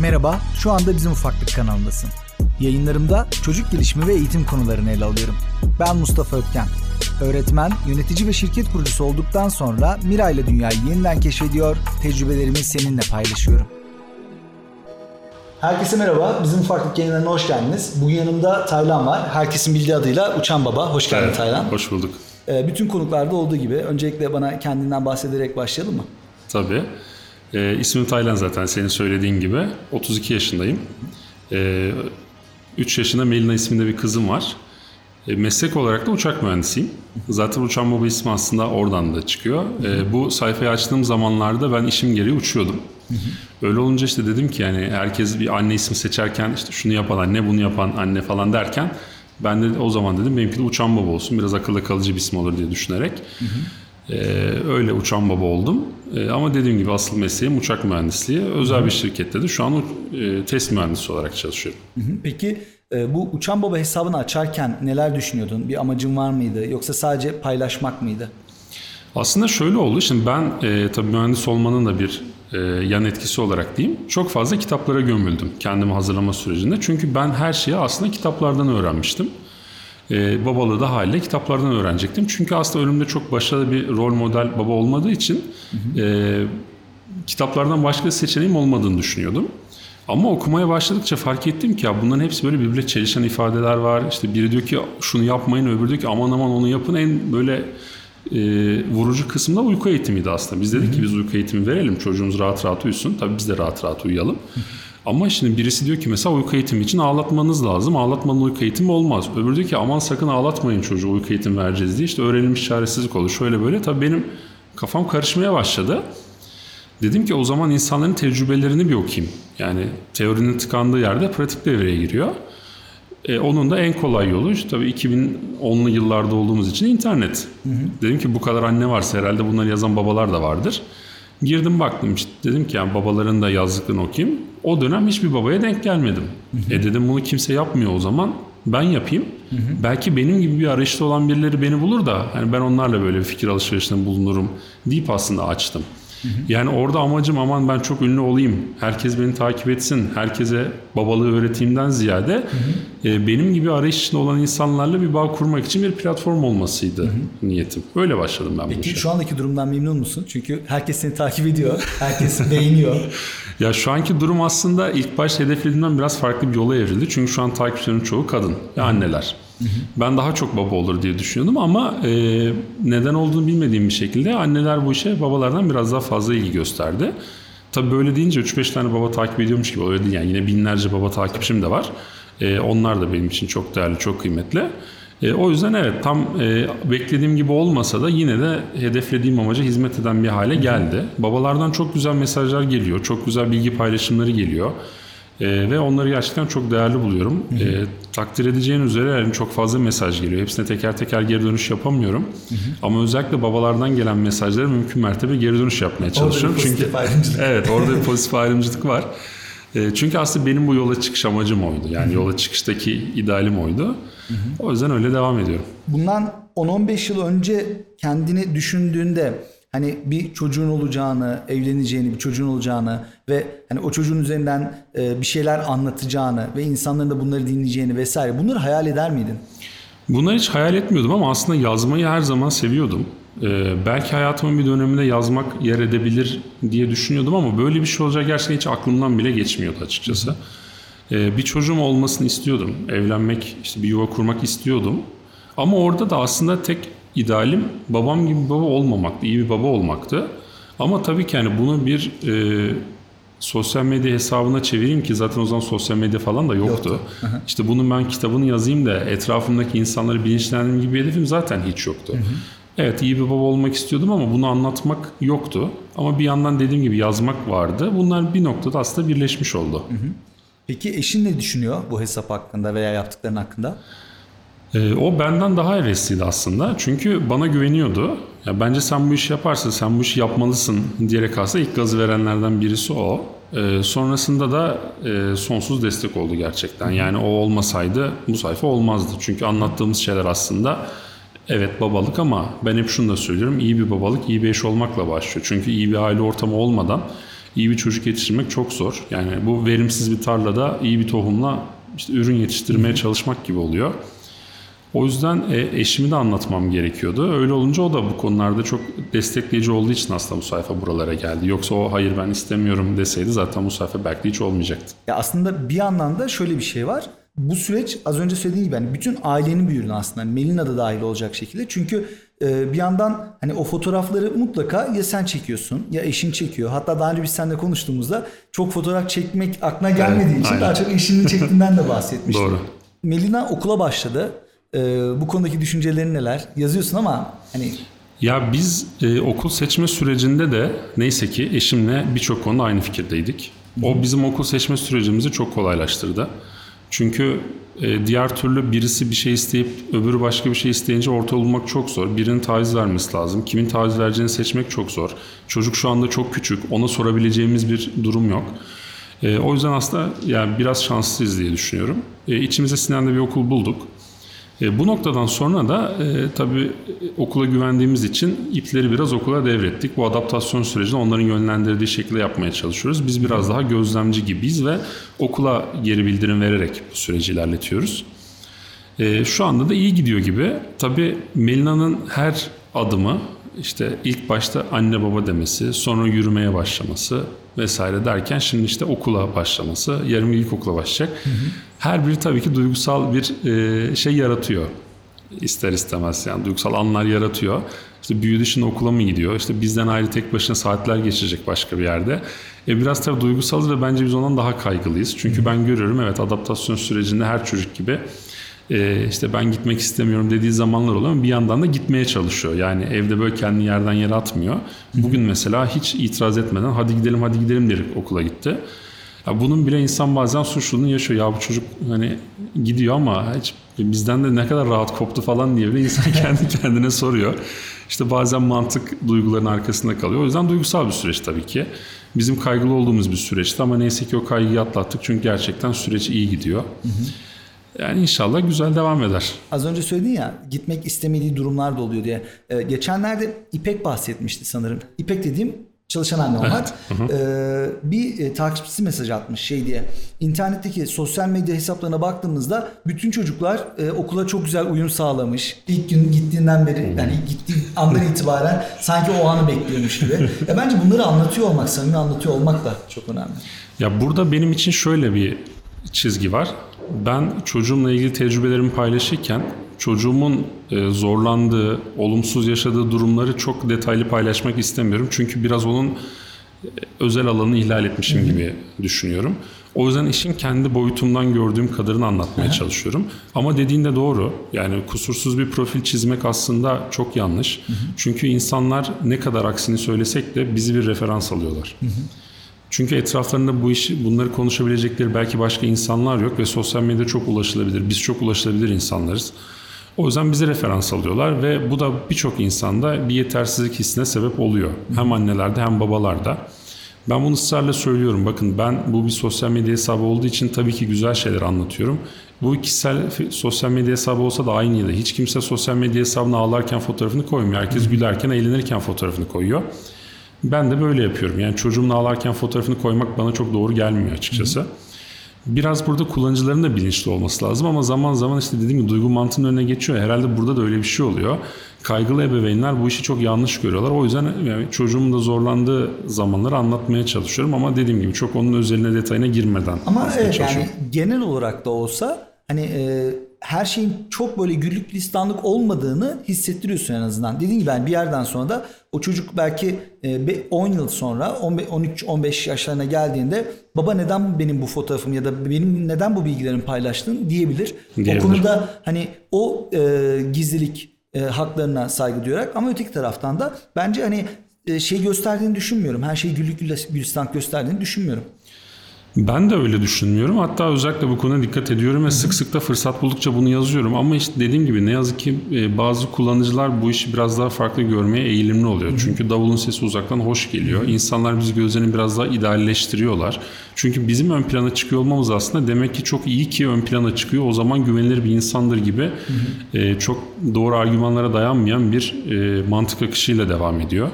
Merhaba, şu anda Bizim Ufaklık kanalındasın. Yayınlarımda çocuk gelişimi ve eğitim konularını ele alıyorum. Ben Mustafa Ökken. Öğretmen, yönetici ve şirket kurucusu olduktan sonra Mira ile dünyayı yeniden keşfediyor, tecrübelerimi seninle paylaşıyorum. Herkese merhaba, Bizim Ufaklık yayınlarına hoş geldiniz. Bugün yanımda Taylan var. Herkesin bildiği adıyla Uçan Baba. Hoş geldin Taylan. Hoş bulduk. Bütün konuklarda olduğu gibi öncelikle bana kendinden bahsederek başlayalım mı? Tabii. İsmim Taylan zaten senin söylediğin gibi. 32 yaşındayım. 3 yaşında Melina isminde bir kızım var. Meslek olarak da uçak mühendisiyim. Zaten Uçan Baba ismi aslında oradan da çıkıyor. Bu sayfayı açtığım zamanlarda ben işim gereği uçuyordum. Öyle olunca işte dedim ki yani herkes bir anne ismi seçerken işte şunu yapan anne, bunu yapan anne falan derken ben de o zaman dedim benimki de Uçan Baba olsun. Biraz akılda kalıcı bir isim olur diye düşünerek. Öyle Uçan Baba oldum. Ama dediğim gibi asıl mesleğim uçak mühendisliği. Özel bir şirkette de şu an test mühendisi olarak çalışıyorum. Peki bu Uçan Baba hesabını açarken neler düşünüyordun? Bir amacın var mıydı? Yoksa sadece paylaşmak mıydı? Aslında şöyle oldu. Şimdi ben tabii mühendis olmanın da bir yan etkisi olarak diyeyim. Çok fazla kitaplara gömüldüm kendimi hazırlama sürecinde. Çünkü ben her şeyi aslında kitaplardan öğrenmiştim. Babalığı da haliyle kitaplardan öğrenecektim. Çünkü aslında önümde çok başarılı bir rol model baba olmadığı için kitaplardan başka seçeneğim olmadığını düşünüyordum. Ama okumaya başladıkça fark ettim ki ya bunların hepsi böyle birbirine çelişen ifadeler var. İşte biri diyor ki şunu yapmayın, öbürü diyor ki aman aman onu yapın. En böyle vurucu kısımda uyku eğitimiydi aslında. Biz dedik ki biz uyku eğitimi verelim, çocuğumuz rahat rahat uyusun. Tabii biz de rahat rahat uyuyalım. Ama şimdi birisi diyor ki mesela uyku eğitimi için ağlatmanız lazım. Ağlatmanın uyku eğitimi olmaz. Öbürü diyor ki aman sakın ağlatmayın çocuğu uyku eğitimi vereceğiz diye. İşte öğrenilmiş çaresizlik olur. Şöyle böyle. Tabii benim kafam karışmaya başladı. Dedim ki o zaman insanların tecrübelerini bir okuyayım. Yani teorinin tıkandığı yerde pratik devreye giriyor. Onun da en kolay yolu işte, tabii 2010'lu yıllarda olduğumuz için internet. Dedim ki bu kadar anne varsa herhalde bunları yazan babalar da vardır. Girdim baktım işte dedim ki yani babaların da yazdıklarını okuyayım. O dönem hiçbir babaya denk gelmedim. Dedim bunu kimse yapmıyor o zaman ben yapayım. Belki benim gibi bir arayışta olan birileri beni bulur da yani ben onlarla böyle bir fikir alışverişinde bulunurum deyip aslında açtım. Yani orada amacım aman ben çok ünlü olayım, herkes beni takip etsin, herkese babalığı öğreteyimden ziyade benim gibi arayış içinde olan insanlarla bir bağ kurmak için bir platform olmasıydı niyetim. Öyle başladım ben. Peki şu andaki durumdan memnun musun? Çünkü herkes seni takip ediyor, herkes beğeniyor. Ya şu anki durum aslında ilk başta hedeflediğimden biraz farklı bir yola evrildi. Çünkü şu an takipçilerin çoğu kadın ve anneler. Ben daha çok baba olur diye düşünüyordum ama neden olduğunu bilmediğim bir şekilde anneler bu işe babalardan biraz daha fazla ilgi gösterdi. Tabii böyle deyince 3-5 tane baba takip ediyormuş gibi öyle değil yani yine binlerce baba takipçim de var. Onlar da benim için çok değerli, çok kıymetli. O yüzden evet tam beklediğim gibi olmasa da yine de hedeflediğim amaca hizmet eden bir hale geldi. Babalardan çok güzel mesajlar geliyor, çok güzel bilgi paylaşımları geliyor. Ve onları gerçekten çok değerli buluyorum. Takdir edeceğin üzere yani çok fazla mesaj geliyor. Hepsine teker teker geri dönüş yapamıyorum. Ama özellikle babalardan gelen mesajlara mümkün mertebe geri dönüş yapmaya çalışıyorum. Orada bir pozitif ayrımcılık. Evet, orada bir pozitif ayrımcılık var. Çünkü aslında benim bu yola çıkış amacım oydu. Yani yola çıkıştaki idealim oydu. O yüzden öyle devam ediyorum. Bundan 10-15 yıl önce kendini düşündüğünde hani bir çocuğun olacağını, evleneceğini, bir çocuğun olacağını ve hani o çocuğun üzerinden bir şeyler anlatacağını ve insanların da bunları dinleyeceğini vesaire bunları hayal eder miydin? Bunları hiç hayal etmiyordum ama aslında yazmayı her zaman seviyordum. Belki hayatımın bir döneminde yazmak yer edebilir diye düşünüyordum ama böyle bir şey olacak gerçekten hiç aklımdan bile geçmiyordu açıkçası. Bir çocuğum olmasını istiyordum. Evlenmek, işte bir yuva kurmak istiyordum. Ama orada da aslında tek idealim babam gibi baba olmamaktı, iyi bir baba olmaktı. Ama tabii ki yani bunu bir sosyal medya hesabına çevireyim ki zaten o zaman sosyal medya falan da yoktu. İşte bunun ben kitabını yazayım da etrafımdaki insanları bilinçlendireyim gibi bir hedefim zaten hiç yoktu. Evet iyi bir baba olmak istiyordum ama bunu anlatmak yoktu. Ama bir yandan dediğim gibi yazmak vardı. Bunlar bir noktada aslında birleşmiş oldu. Peki eşin ne düşünüyor bu hesap hakkında veya yaptıkların hakkında? O benden daha hevesliydi aslında. Çünkü bana güveniyordu. Ya bence sen bu işi yaparsın, sen bu işi yapmalısın diyerek aslında ilk gazı verenlerden birisi o. Sonrasında da sonsuz destek oldu gerçekten. Yani o olmasaydı bu sayfa olmazdı. Çünkü anlattığımız şeyler aslında evet babalık ama ben hep şunu da söylüyorum. İyi bir babalık, iyi bir eş olmakla başlıyor. Çünkü iyi bir aile ortamı olmadan iyi bir çocuk yetiştirmek çok zor. Yani bu verimsiz bir tarlada iyi bir tohumla işte ürün yetiştirmeye çalışmak gibi oluyor. O yüzden eşimi de anlatmam gerekiyordu. Öyle olunca o da bu konularda çok destekleyici olduğu için aslında bu sayfa buralara geldi. Yoksa o hayır ben istemiyorum deseydi zaten bu sayfa belki hiç olmayacaktı. Ya aslında bir yandan da şöyle bir şey var. Bu süreç az önce söylediğim gibi yani bütün ailenin bir ürünü aslında. Melina da dahil olacak şekilde. Çünkü bir yandan hani o fotoğrafları mutlaka ya sen çekiyorsun ya eşin çekiyor. Hatta daha önce biz seninle konuştuğumuzda çok fotoğraf çekmek aklına gelmediği için daha çok eşinin çektiğinden de bahsetmiştim. Doğru. Melina okula başladı. Bu konudaki düşüncelerin neler? Yazıyorsun ama hani... Ya biz okul seçme sürecinde de neyse ki eşimle birçok konuda aynı fikirdeydik. O bizim okul seçme sürecimizi çok kolaylaştırdı. Çünkü diğer türlü birisi bir şey isteyip öbürü başka bir şey isteyince orta bulmak çok zor. Birinin taviz vermesi lazım. Kimin taviz vereceğini seçmek çok zor. Çocuk şu anda çok küçük. Ona sorabileceğimiz bir durum yok. O yüzden aslında yani biraz şanslıyız diye düşünüyorum. İçimize sinen de bir okul bulduk. Bu noktadan sonra da tabii okula güvendiğimiz için ipleri biraz okula devrettik. Bu adaptasyon sürecini onların yönlendirdiği şekilde yapmaya çalışıyoruz. Biz biraz daha gözlemci gibiyiz ve okula geri bildirim vererek bu süreci ilerletiyoruz. Şu anda da iyi gidiyor gibi. Tabii Melina'nın her adımı işte ilk başta anne baba demesi, sonra yürümeye başlaması vesaire derken şimdi işte okula başlaması, yarın ilkokula başlayacak. Hı hı. Her biri tabii ki duygusal bir şey yaratıyor. İster istemez yani duygusal anlar yaratıyor. İşte büyüdü şimdi okula mı gidiyor? İşte bizden ayrı tek başına saatler geçirecek başka bir yerde. Biraz tabii duygusalız ve bence biz ondan daha kaygılıyız. Çünkü ben görüyorum evet adaptasyon sürecinde her çocuk gibi işte ben gitmek istemiyorum dediği zamanlar oluyor ama bir yandan da gitmeye çalışıyor. Yani evde böyle kendini yerden yere atmıyor. Bugün mesela hiç itiraz etmeden hadi gidelim diyerek okula gitti. Ya bunun bile insan bazen suçluluğunu yaşıyor. Ya bu çocuk hani gidiyor ama hiç bizden de ne kadar rahat koptu falan diye bile insan kendi kendine soruyor. İşte bazen mantık duyguların arkasında kalıyor. O yüzden duygusal bir süreç tabii ki. Bizim kaygılı olduğumuz bir süreçti ama neyse ki o kaygıyı atlattık. Çünkü gerçekten süreç iyi gidiyor. Hı hı. Yani inşallah güzel devam eder. Az önce söyledin ya gitmek istemediği durumlar da oluyor diye. Geçenlerde İpek bahsetmişti sanırım. İpek dediğim çalışan anne olmak. Evet. Bir takipçisi mesaj atmış şey diye. İnternetteki sosyal medya hesaplarına baktığımızda bütün çocuklar okula çok güzel uyum sağlamış. İlk gün gittiğinden beri yani gittiği andan itibaren sanki o anı bekliyormuş gibi. Bence bunları anlatıyor olmak, samimi anlatıyor olmak da çok önemli. Ya burada benim için şöyle bir çizgi var. Ben çocuğumla ilgili tecrübelerimi paylaşırken çocuğumun zorlandığı, olumsuz yaşadığı durumları çok detaylı paylaşmak istemiyorum. Çünkü biraz onun özel alanını ihlal etmişim gibi düşünüyorum. O yüzden işin kendi boyutumdan gördüğüm kadarını anlatmaya çalışıyorum. Ama dediğin de doğru. Yani kusursuz bir profil çizmek aslında çok yanlış. Çünkü insanlar ne kadar aksini söylesek de bizi bir referans alıyorlar. Çünkü etraflarında bunları konuşabilecekleri belki başka insanlar yok ve sosyal medyada çok ulaşılabilir. Biz çok ulaşılabilir insanlarız. O yüzden bize referans alıyorlar ve bu da birçok insanda bir yetersizlik hissine sebep oluyor. Hem annelerde hem babalarda. Ben bunu ısrarla söylüyorum. Bakın bu bir sosyal medya hesabı olduğu için tabii ki güzel şeyler anlatıyorum. Bu kişisel sosyal medya hesabı olsa da aynıydı. Hiç kimse sosyal medya hesabına ağlarken fotoğrafını koymuyor. Herkes gülerken, eğlenirken fotoğrafını koyuyor. Ben de böyle yapıyorum. Yani çocuğumla ağlarken fotoğrafını koymak bana çok doğru gelmiyor açıkçası. Hı hı. Biraz burada kullanıcıların da bilinçli olması lazım ama zaman zaman işte dediğim gibi duygu mantığının önüne geçiyor. Herhalde burada da öyle bir şey oluyor. Kaygılı ebeveynler bu işi çok yanlış görüyorlar. O yüzden yani çocuğumun da zorlandığı zamanları anlatmaya çalışıyorum ama dediğim gibi çok onun özeline detayına girmeden. Ama evet yani genel olarak da olsa hani her şeyin çok böyle güllük listanlık olmadığını hissettiriyorsun en azından. Dediğim gibi ben bir yerden sonra da o çocuk belki 10 yıl sonra 13-15 yaşlarına geldiğinde baba neden benim bu fotoğrafım ya da benim neden bu bilgilerimi paylaştın diyebilir. O konuda hani o gizlilik haklarına saygı duyarak ama öteki taraftan da bence hani şey gösterdiğini düşünmüyorum. Her şeyi güllük listanlık gösterdiğini düşünmüyorum. Ben de öyle düşünmüyorum. Hatta özellikle bu konuya dikkat ediyorum ve sık sık da fırsat buldukça bunu yazıyorum. Ama işte dediğim gibi ne yazık ki bazı kullanıcılar bu işi biraz daha farklı görmeye eğilimli oluyor. Çünkü davulun sesi uzaktan hoş geliyor. İnsanlar bizi gözlerini biraz daha idealleştiriyorlar. Çünkü bizim ön plana çıkıyor olmamız aslında demek ki çok iyi ki ön plana çıkıyor. O zaman güvenilir bir insandır gibi çok doğru argümanlara dayanmayan bir mantık akışıyla devam ediyor.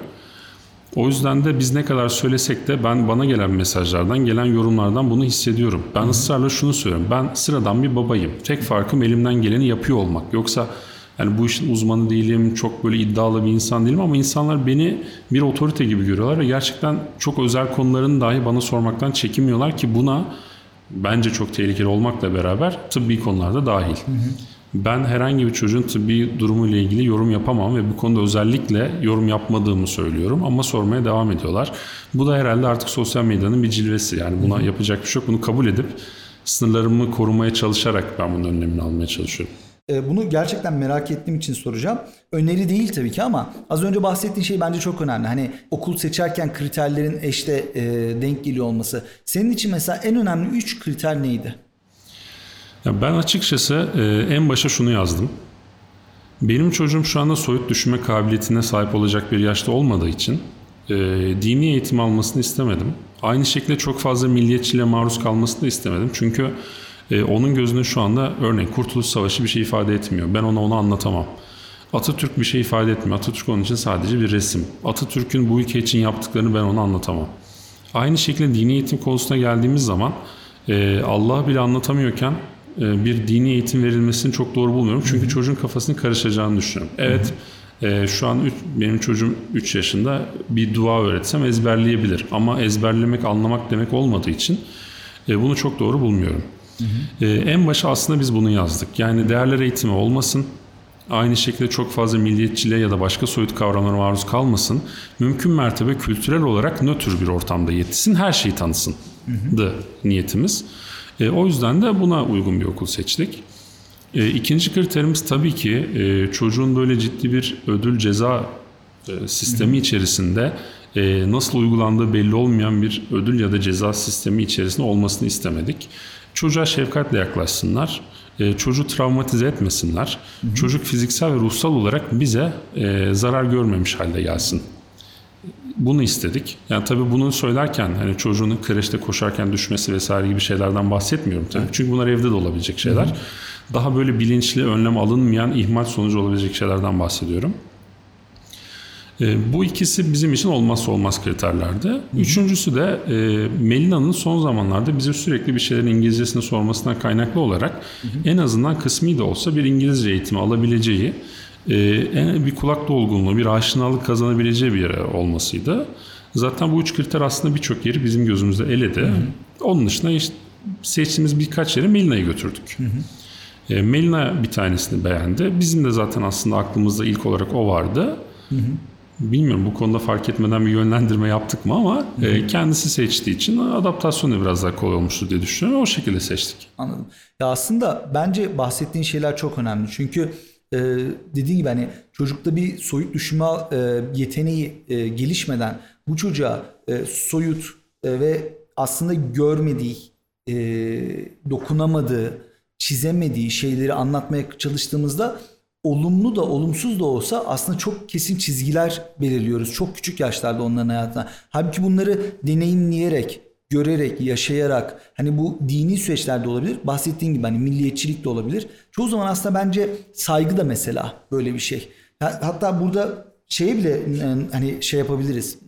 O yüzden de biz ne kadar söylesek de bana gelen mesajlardan, gelen yorumlardan bunu hissediyorum. Ben ısrarla şunu söylüyorum. Ben sıradan bir babayım. Tek farkım elimden geleni yapıyor olmak. Yoksa yani bu işin uzmanı değilim, çok böyle iddialı bir insan değilim ama insanlar beni bir otorite gibi görüyorlar ve gerçekten çok özel konularını dahi bana sormaktan çekinmiyorlar ki buna bence çok tehlikeli olmakla beraber tıbbi konularda dahil. Hı hı. Ben herhangi bir çocuğun tıbbi durumuyla ilgili yorum yapamam ve bu konuda özellikle yorum yapmadığımı söylüyorum ama sormaya devam ediyorlar. Bu da herhalde artık sosyal medyanın bir cilvesi. Yani buna yapacak bir şey yok. Bunu kabul edip sınırlarımı korumaya çalışarak ben bunun önlemini almaya çalışıyorum. Bunu gerçekten merak ettiğim için soracağım. Öneri değil tabii ki ama az önce bahsettiğin şey bence çok önemli. Hani okul seçerken kriterlerin işte denk geliyor olması. Senin için mesela en önemli 3 kriter neydi? Ya ben açıkçası en başa şunu yazdım. Benim çocuğum şu anda soyut düşünme kabiliyetine sahip olacak bir yaşta olmadığı için dini eğitim almasını istemedim. Aynı şekilde çok fazla milliyetçiliğe maruz kalmasını da istemedim. Çünkü onun gözünde şu anda örneğin Kurtuluş Savaşı bir şey ifade etmiyor. Ben ona onu anlatamam. Atatürk bir şey ifade etmiyor. Atatürk onun için sadece bir resim. Atatürk'ün bu ülke için yaptıklarını ben ona anlatamam. Aynı şekilde dini eğitim konusuna geldiğimiz zaman Allah'ı bile anlatamıyorken bir dini eğitim verilmesini çok doğru bulmuyorum. Çünkü çocuğun kafasını karışacağını düşünüyorum. Evet, şu an benim çocuğum 3 yaşında, bir dua öğretsem ezberleyebilir. Ama ezberlemek, anlamak demek olmadığı için bunu çok doğru bulmuyorum. En başa aslında biz bunu yazdık. Yani değerler eğitimi olmasın. Aynı şekilde çok fazla milliyetçiliğe ya da başka soyut kavramlara maruz kalmasın. Mümkün mertebe kültürel olarak nötr bir ortamda yetişsin, her şeyi tanısın da niyetimiz. O yüzden de buna uygun bir okul seçtik. İkinci kriterimiz tabii ki çocuğun böyle ciddi bir ödül ceza sistemi içerisinde nasıl uygulandığı belli olmayan bir ödül ya da ceza sistemi içerisinde olmasını istemedik. Çocuğa şefkatle yaklaşsınlar, çocuğu travmatize etmesinler, çocuk fiziksel ve ruhsal olarak bize zarar görmemiş halde gelsin. Bunu istedik. Yani tabii bunu söylerken hani çocuğun kreşte koşarken düşmesi vesaire gibi şeylerden bahsetmiyorum tabii. Çünkü bunlar evde de olabilecek şeyler. Daha böyle bilinçli önlem alınmayan ihmal sonucu olabilecek şeylerden bahsediyorum. Bu ikisi bizim için olmazsa olmaz kriterlerdi. Üçüncüsü de Melina'nın son zamanlarda bize sürekli bir şeylerin İngilizcesini sormasından kaynaklı olarak en azından kısmi de olsa bir İngilizce eğitimi alabileceği, bir kulak dolgunluğu, bir aşinalık kazanabileceği bir yere olmasıydı. Zaten bu üç kriter aslında birçok yeri bizim gözümüzde eledi. Onun dışında işte seçtiğimiz birkaç yere Melina'yı götürdük. Melina bir tanesini beğendi. Bizim de zaten aslında aklımızda ilk olarak o vardı. Bilmiyorum bu konuda fark etmeden bir yönlendirme yaptık mı ama kendisi seçtiği için adaptasyonu biraz daha kolay olmuştu diye düşünüyorum. O şekilde seçtik. Anladım. Ya aslında bence bahsettiğin şeyler çok önemli. Çünkü dediğim gibi hani çocukta bir soyut düşünme yeteneği gelişmeden bu çocuğa soyut ve aslında görmediği, dokunamadığı, çizemediği şeyleri anlatmaya çalıştığımızda olumlu da olumsuz da olsa aslında çok kesin çizgiler belirliyoruz. Çok küçük yaşlarda onların hayatına. Halbuki bunları deneyimleyerek, görerek, yaşayarak, hani bu dini süreçlerde olabilir. Bahsettiğin gibi hani milliyetçilik de olabilir. Çoğu zaman aslında bence saygı da mesela böyle bir şey. Hatta burada şeye bile hani şey yapabiliriz.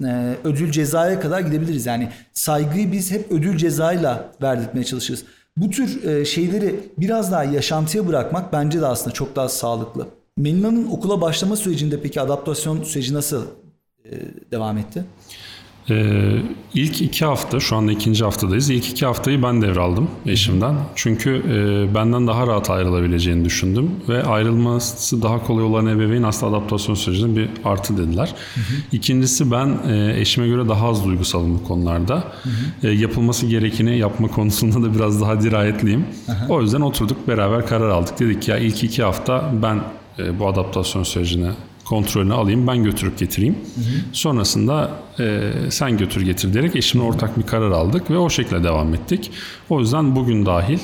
Ödül cezaya kadar gidebiliriz. Yani saygıyı biz hep ödül cezayla verdirtmeye çalışırız. Bu tür şeyleri biraz daha yaşantıya bırakmak bence de aslında çok daha sağlıklı. Melina'nın okula başlama sürecinde peki adaptasyon süreci nasıl devam etti? İlk 2 hafta, şu anda 2. haftadayız. İlk 2 haftayı ben devraldım eşimden. Çünkü benden daha rahat ayrılabileceğini düşündüm. Ve ayrılması daha kolay olan ebeveyn aslında adaptasyon sürecinin bir artı dediler. İkincisi ben eşime göre daha az duygusalım bu konularda. Yapılması gerekeni yapma konusunda da biraz daha dirayetliyim. O yüzden oturduk beraber karar aldık. Dedik ki ya ilk 2 hafta ben bu adaptasyon sürecine kontrolünü alayım, ben götürüp getireyim. Sonrasında sen götür getir diyerek eşimle ortak bir karar aldık ve o şekilde devam ettik. O yüzden bugün dahil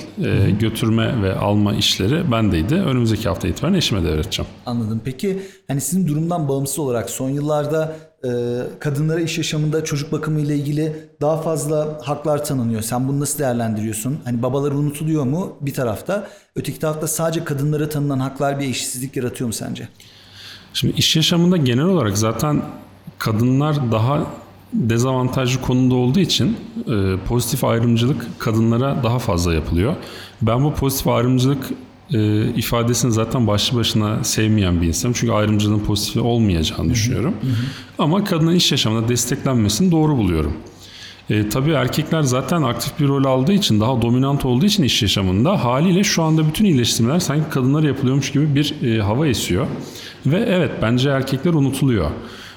götürme ve alma işleri bendeydi. Önümüzdeki hafta itibaren eşime devredeceğim. Anladım. Peki hani sizin durumdan bağımsız olarak son yıllarda kadınlara iş yaşamında çocuk bakımı ile ilgili daha fazla haklar tanınıyor. Sen bunu nasıl değerlendiriyorsun? Hani babalar unutuluyor mu bir tarafta? Öteki tarafta sadece kadınlara tanınan haklar bir eşitsizlik yaratıyor mu sence? Şimdi iş yaşamında genel olarak zaten kadınlar daha dezavantajlı konumda olduğu için pozitif ayrımcılık kadınlara daha fazla yapılıyor. Ben bu pozitif ayrımcılık ifadesini zaten başlı başına sevmeyen bir insanım. Çünkü ayrımcılığın pozitif olmayacağını düşünüyorum. Hı hı. Ama kadının iş yaşamında desteklenmesini doğru buluyorum. Tabii erkekler zaten aktif bir rol aldığı için, daha dominant olduğu için iş yaşamında, haliyle şu anda bütün iyileştirmeler sanki kadınlara yapılıyormuş gibi bir hava esiyor. Ve evet, bence erkekler unutuluyor.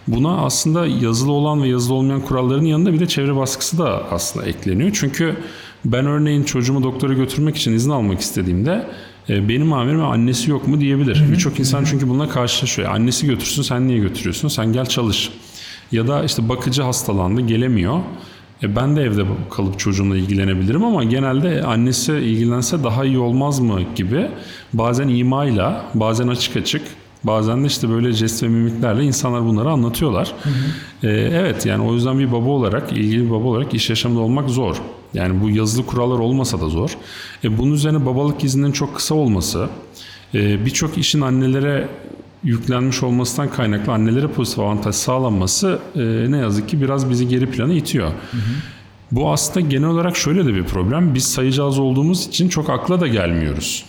Buna aslında yazılı olan ve yazılı olmayan kuralların yanında bir de çevre baskısı da aslında ekleniyor. Çünkü ben örneğin çocuğumu doktora götürmek için izin almak istediğimde benim amirime annesi yok mu diyebilir. Birçok insan çünkü bununla karşılaşıyor. Annesi götürsün, sen niye götürüyorsun? Sen gel çalış. Ya da işte bakıcı hastalandı, gelemiyor. Ben de evde kalıp çocuğumla ilgilenebilirim ama genelde annesi ilgilense daha iyi olmaz mı gibi, bazen imayla, bazen açık açık, bazen de işte böyle jest ve mimiklerle insanlar bunları anlatıyorlar. Hı hı. Evet, yani o yüzden bir baba olarak, ilgili bir baba olarak iş yaşamında olmak zor. Yani bu yazılı kurallar olmasa da zor. Bunun üzerine babalık izninin çok kısa olması, birçok işin annelere yüklenmiş olmasından kaynaklı annelere pozitif avantaj sağlanması ne yazık ki biraz bizi geri plana itiyor. Hı hı. Bu aslında genel olarak şöyle de bir problem. Biz sayıca az olduğumuz için çok akla da gelmiyoruz.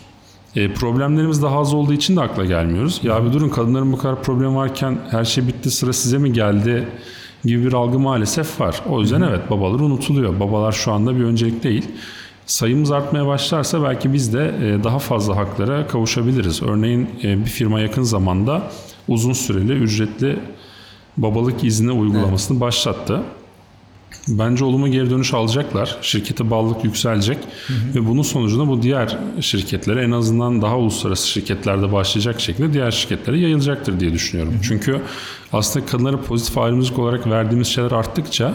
Problemlerimiz daha az olduğu için de akla gelmiyoruz. Ya bir durun, kadınların bu kadar problemi varken her şey bitti, sıra size mi geldi gibi bir algı maalesef var. O yüzden evet, babalar unutuluyor. Babalar şu anda bir öncelik değil. Sayımız artmaya başlarsa belki biz de daha fazla haklara kavuşabiliriz. Örneğin bir firma yakın zamanda uzun süreli ücretli babalık izni uygulamasını başlattı. Bence olumlu geri dönüş alacaklar. Şirkete bağlılık yükselecek. Hı hı. Ve bunun sonucunda bu diğer şirketlere, en azından daha uluslararası şirketlerde başlayacak şekilde diğer şirketlere yayılacaktır diye düşünüyorum. Hı hı. Çünkü aslında kadınlara pozitif ayrımcılık olarak verdiğimiz şeyler arttıkça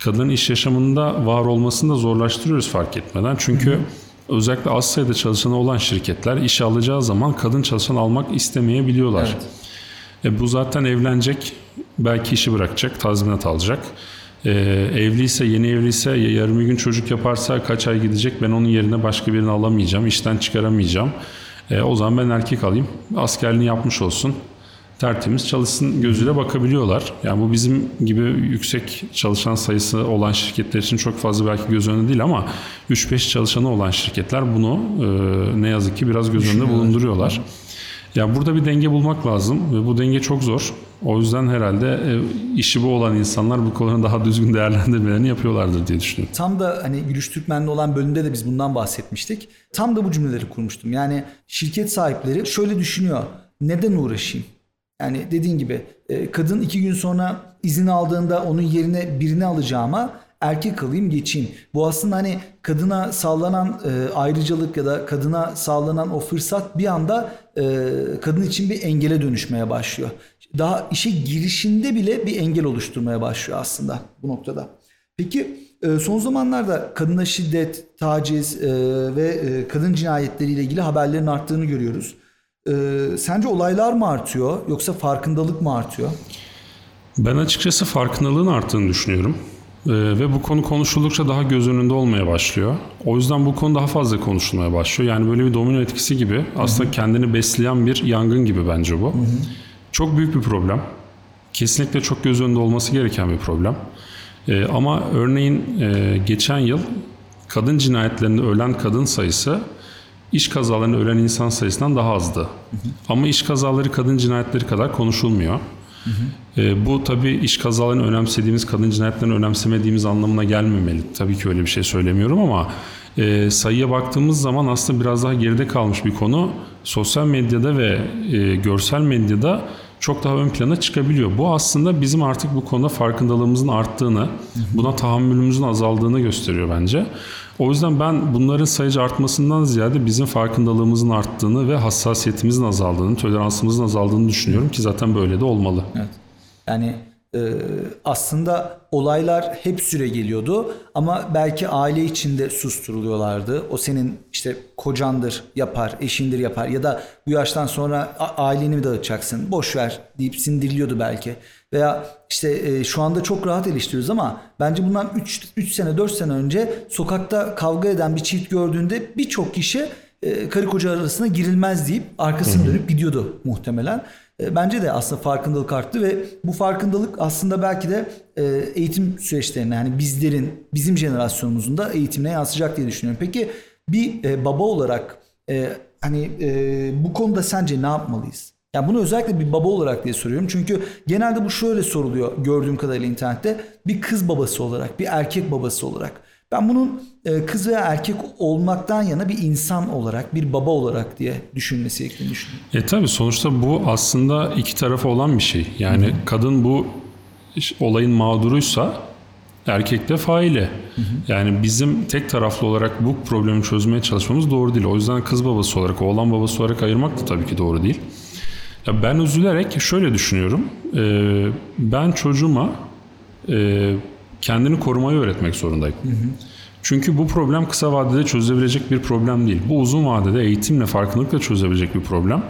kadının iş yaşamında var olmasını da zorlaştırıyoruz fark etmeden. Çünkü hı hı. özellikle az sayıda çalışanı olan şirketler işe alacağı zaman kadın çalışan almak istemeyebiliyorlar. Evet. Bu zaten evlenecek, belki işi bırakacak, tazminat alacak. Evliyse, yeni evliyse, yarım gün çocuk yaparsa kaç ay gidecek, ben onun yerine başka birini alamayacağım, işten çıkaramayacağım, o zaman ben erkek alayım, askerliğini yapmış olsun, tertemiz çalışsın gözüyle bakabiliyorlar. Yani bu bizim gibi yüksek çalışan sayısı olan şirketler için çok fazla belki göz önünde değil ama 3-5 çalışanı olan şirketler bunu ne yazık ki biraz göz önünde bulunduruyorlar. Ya burada bir denge bulmak lazım ve bu denge çok zor. O yüzden herhalde işi bu olan insanlar bu konuları daha düzgün değerlendirmelerini yapıyorlardır diye düşünüyorum. Tam da hani Gülüş Türkmen'le olan bölümde de biz bundan bahsetmiştik. Tam da bu cümleleri kurmuştum. Yani şirket sahipleri şöyle düşünüyor: neden uğraşayım? Yani dediğin gibi kadın 2 gün sonra izin aldığında onun yerine birini alacağıma erkek alayım geçeyim. Bu aslında hani kadına sağlanan ayrıcalık ya da kadına sağlanan o fırsat bir anda kadın için bir engele dönüşmeye başlıyor. Daha işe girişinde bile bir engel oluşturmaya başlıyor aslında bu noktada. Peki son zamanlarda kadına şiddet, taciz ve kadın cinayetleriyle ilgili haberlerin arttığını görüyoruz. Sence olaylar mı artıyor yoksa farkındalık mı artıyor? Ben açıkçası farkındalığın arttığını düşünüyorum. Ve bu konu konuşuldukça daha göz önünde olmaya başlıyor. O yüzden bu konu daha fazla konuşulmaya başlıyor. Yani böyle bir domino etkisi gibi aslında, hı hı. kendini besleyen bir yangın gibi bence bu. Hı hı. Çok büyük bir problem. Kesinlikle çok göz önünde olması gereken bir problem. Ama örneğin geçen yıl kadın cinayetlerinde ölen kadın sayısı iş kazalarında ölen insan sayısından daha azdı. Hı hı. Ama iş kazaları kadın cinayetleri kadar konuşulmuyor. Hı hı. Bu tabii iş kazalarını önemsediğimiz, kadın cinayetlerini önemsemediğimiz anlamına gelmemeli. Tabii ki öyle bir şey söylemiyorum ama sayıya baktığımız zaman aslında biraz daha geride kalmış bir konu. Sosyal medyada ve görsel medyada çok daha ön plana çıkabiliyor. Bu aslında bizim artık bu konuda farkındalığımızın arttığını, hı hı. buna tahammülümüzün azaldığını gösteriyor bence. O yüzden ben bunların sayıca artmasından ziyade bizim farkındalığımızın arttığını ve hassasiyetimizin azaldığını, toleransımızın azaldığını düşünüyorum ki zaten böyle de olmalı. Evet. Yani aslında olaylar hep süre geliyordu ama belki aile içinde susturuluyorlardı. O senin işte kocandır yapar, eşindir yapar ya da bu yaştan sonra aileni mi dağıtacaksın, boş ver deyip sindiriliyordu belki. Veya işte şu anda çok rahat eleştiriyoruz ama bence bundan 3 sene 4 sene önce sokakta kavga eden bir çift gördüğünde birçok kişi karı koca arasına girilmez deyip arkasını dönüp gidiyordu muhtemelen. bence de aslında farkındalık arttı ve bu farkındalık aslında belki de eğitim süreçlerine, yani bizlerin, bizim jenerasyonumuzun da eğitimine yansıyacak diye düşünüyorum. Peki bir baba olarak hani bu konuda sence ne yapmalıyız? Yani bunu özellikle bir baba olarak diye soruyorum. Çünkü genelde bu şöyle soruluyor gördüğüm kadarıyla internette. Bir kız babası olarak, bir erkek babası olarak. Ben bunun kız veya erkek olmaktan yana bir insan olarak, bir baba olarak diye düşünmesi gerektiğini düşünüyorum. Tabii sonuçta bu aslında iki tarafı olan bir şey. Yani hı-hı, kadın bu olayın mağduruysa erkek de faile. Hı-hı. Yani bizim tek taraflı olarak bu problemi çözmeye çalışmamız doğru değil. O yüzden kız babası olarak, oğlan babası olarak ayırmak da tabii ki doğru değil. Ya ben üzülerek şöyle düşünüyorum. Ben çocuğuma kendini korumayı öğretmek zorundayım. Hı hı. Çünkü bu problem kısa vadede çözülebilecek bir problem değil. Bu uzun vadede eğitimle, farkındalıkla çözülebilecek bir problem.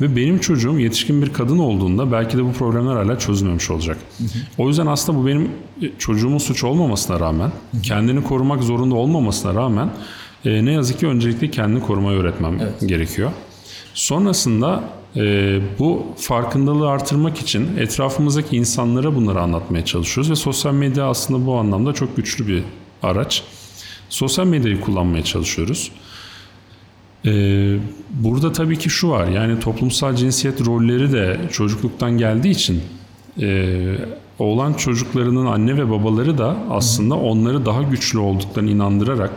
Ve benim çocuğum yetişkin bir kadın olduğunda belki de bu problemler hala çözülmemiş olacak. Hı hı. O yüzden aslında bu benim çocuğumun suç olmamasına rağmen, hı hı, kendini korumak zorunda olmamasına rağmen ne yazık ki öncelikle kendini korumayı öğretmem, evet, gerekiyor. Sonrasında bu farkındalığı artırmak için etrafımızdaki insanlara bunları anlatmaya çalışıyoruz ve sosyal medya aslında bu anlamda çok güçlü bir araç. Sosyal medyayı kullanmaya çalışıyoruz. Burada tabii ki şu var, yani toplumsal cinsiyet rolleri de çocukluktan geldiği için oğlan çocuklarının anne ve babaları da aslında onları daha güçlü olduklarını inandırarak,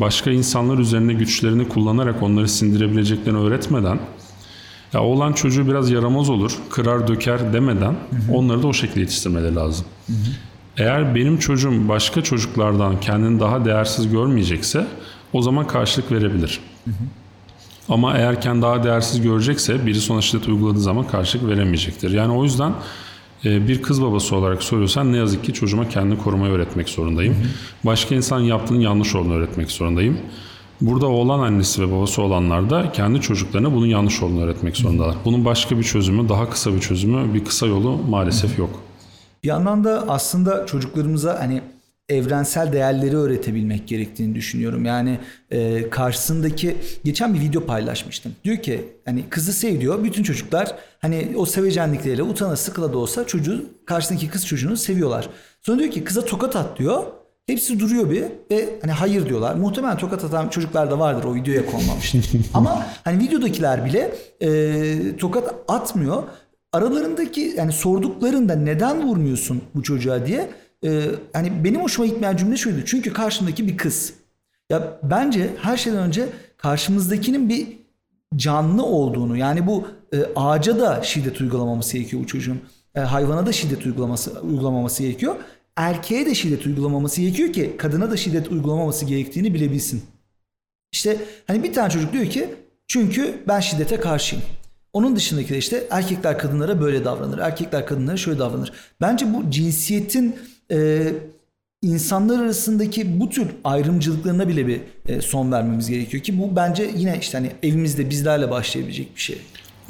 başka insanlar üzerinde güçlerini kullanarak onları sindirebileceklerini öğretmeden, ya oğlan çocuğu biraz yaramaz olur, kırar döker demeden, hı hı, onları da o şekilde yetiştirmeleri lazım. Hı hı. Eğer benim çocuğum başka çocuklardan kendini daha değersiz görmeyecekse o zaman karşılık verebilir. Hı hı. Ama eğer kendini daha değersiz görecekse birisi ona şiddet uyguladığı zaman karşılık veremeyecektir. Yani o yüzden bir kız babası olarak soruyorsan ne yazık ki çocuğuma kendini korumayı öğretmek zorundayım. Hı hı. Başka insanın yaptığının yanlış olduğunu öğretmek zorundayım. Burada oğlan annesi ve babası olanlar da kendi çocuklarına bunun yanlış olduğunu öğretmek zorundalar. Bunun başka bir çözümü, daha kısa bir çözümü, bir kısa yolu maalesef yok. Bir yandan da aslında çocuklarımıza hani evrensel değerleri öğretebilmek gerektiğini düşünüyorum. Yani karşısındaki, geçen bir video paylaşmıştım. Diyor ki hani kızı seviyor, bütün çocuklar hani o sevecenlikleriyle utana sıkıla da olsa çocuğu, karşısındaki kız çocuğunu seviyorlar. Sonra diyor ki kıza tokat at diyor. Hepsi duruyor bir ve hani hayır diyorlar. Muhtemelen tokat atan çocuklar da vardır, o videoya konmamış. Ama hani videodakiler bile tokat atmıyor. Aralarındaki, yani sorduklarında neden vurmuyorsun bu çocuğa diye. Hani benim hoşuma gitmeyen cümle şuydu. Çünkü karşımdaki bir kız. Ya bence her şeyden önce karşımızdakinin bir canlı olduğunu, yani bu ağaca da şiddet uygulamaması gerekiyor bu çocuğun. Hayvana da şiddet uygulamaması gerekiyor. Erkeğe de şiddet uygulamaması gerekiyor ki kadına da şiddet uygulamaması gerektiğini bilebilsin. İşte hani bir tane çocuk diyor ki çünkü ben şiddete karşıyım. Onun dışındaki de işte erkekler kadınlara böyle davranır, erkekler kadınlara şöyle davranır. Bence bu cinsiyetin insanlar arasındaki bu tür ayrımcılıklarına bile bir son vermemiz gerekiyor ki bu bence yine işte hani evimizde bizlerle başlayabilecek bir şey.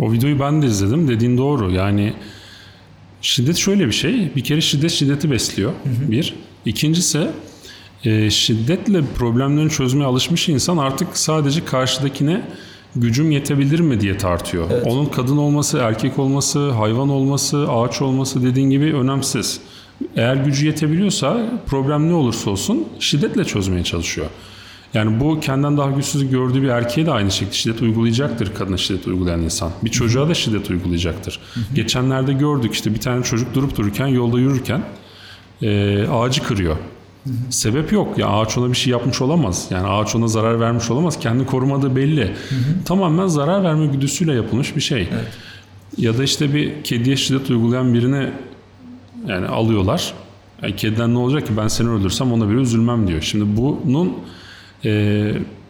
O videoyu ben de izledim, dediğin doğru yani. Şiddet şöyle bir şey. Bir kere şiddeti besliyor. Hı hı. Bir. İkincisi şiddetle problemlerini çözmeye alışmış insan artık sadece karşıdakine gücüm yetebilir mi diye tartıyor. Evet. Onun kadın olması, erkek olması, hayvan olması, ağaç olması dediğin gibi önemsiz. Eğer gücü yetebiliyorsa problem ne olursa olsun şiddetle çözmeye çalışıyor. Yani bu kendinden daha güçsüz gördüğü bir erkeğe de aynı şekilde şiddet uygulayacaktır, kadına şiddet uygulayan insan. Bir çocuğa da şiddet uygulayacaktır. Hı hı. Geçenlerde gördük işte bir tane çocuk durup dururken, yolda yürürken ağacı kırıyor. Hı hı. Sebep yok. Yani ağaç ona bir şey yapmış olamaz. Yani ağaç ona zarar vermiş olamaz. Kendini korumadığı belli. Hı hı. Tamamen zarar verme güdüsüyle yapılmış bir şey. Evet. Ya da işte bir kediye şiddet uygulayan birini yani alıyorlar. Yani kediden ne olacak ki, ben seni öldürsem ona bile üzülmem diyor. Şimdi bunun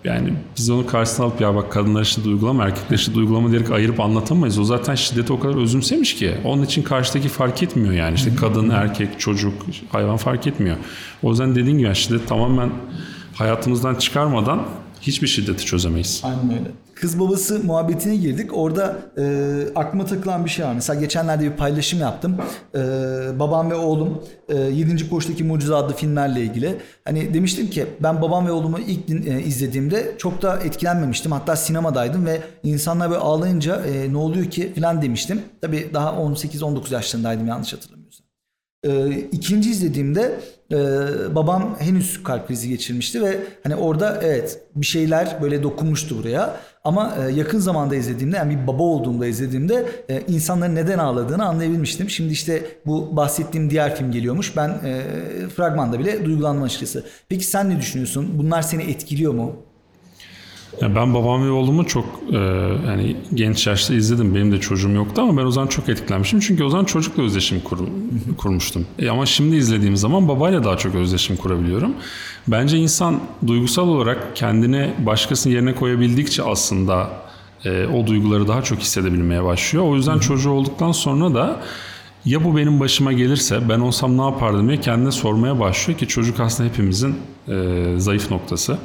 yani biz onu karşısına alıp ya bak kadınlara şiddet uygulama, erkeklere şiddet uygulama diyerek ayırıp anlatamayız. O zaten şiddeti o kadar özümsemiş ki. Onun için karşıdaki fark etmiyor yani. İşte kadın, erkek, çocuk, hayvan fark etmiyor. O yüzden dediğim gibi yani şiddet tamamen hayatımızdan çıkarmadan hiçbir şiddeti çözemeyiz. Aynen öyle. kız babası muhabbetine girdik. Orada aklıma takılan bir şey var. Mesela geçenlerde bir paylaşım yaptım. Babam ve Oğlum 7. Koğuş'taki Mucize adlı filmlerle ilgili. Hani demiştim ki ben Babam ve Oğlum'u ilk izlediğimde çok da etkilenmemiştim. Hatta sinemadaydım ve insanlar böyle ağlayınca ne oluyor ki falan demiştim. Tabii daha 18-19 yaşlarındaydım yanlış hatırlamıyorsam. İkinci izlediğimde babam henüz kalp krizi geçirmişti ve hani orada evet bir şeyler böyle dokunmuştu buraya. Ama yakın zamanda izlediğimde, yani bir baba olduğumda izlediğimde insanların neden ağladığını anlayabilmiştim. Şimdi işte bu bahsettiğim diğer film geliyormuş. Ben fragmanda bile duygulandım açıkçası. Peki sen ne düşünüyorsun? Bunlar seni etkiliyor mu? Ya ben Babam ve Oğlum'u çok yani genç yaşta izledim. Benim de çocuğum yoktu ama ben o zaman çok etkilenmişim. Çünkü o zaman çocukla özdeşim kurmuştum. Ama şimdi izlediğim zaman babayla daha çok özdeşim kurabiliyorum. Bence insan duygusal olarak kendini başkasının yerine koyabildikçe aslında o duyguları daha çok hissedebilmeye başlıyor. O yüzden çocuğu olduktan sonra da ya bu benim başıma gelirse ben olsam ne yapardım diye kendine sormaya başlıyor ki çocuk aslında hepimizin zayıf noktası.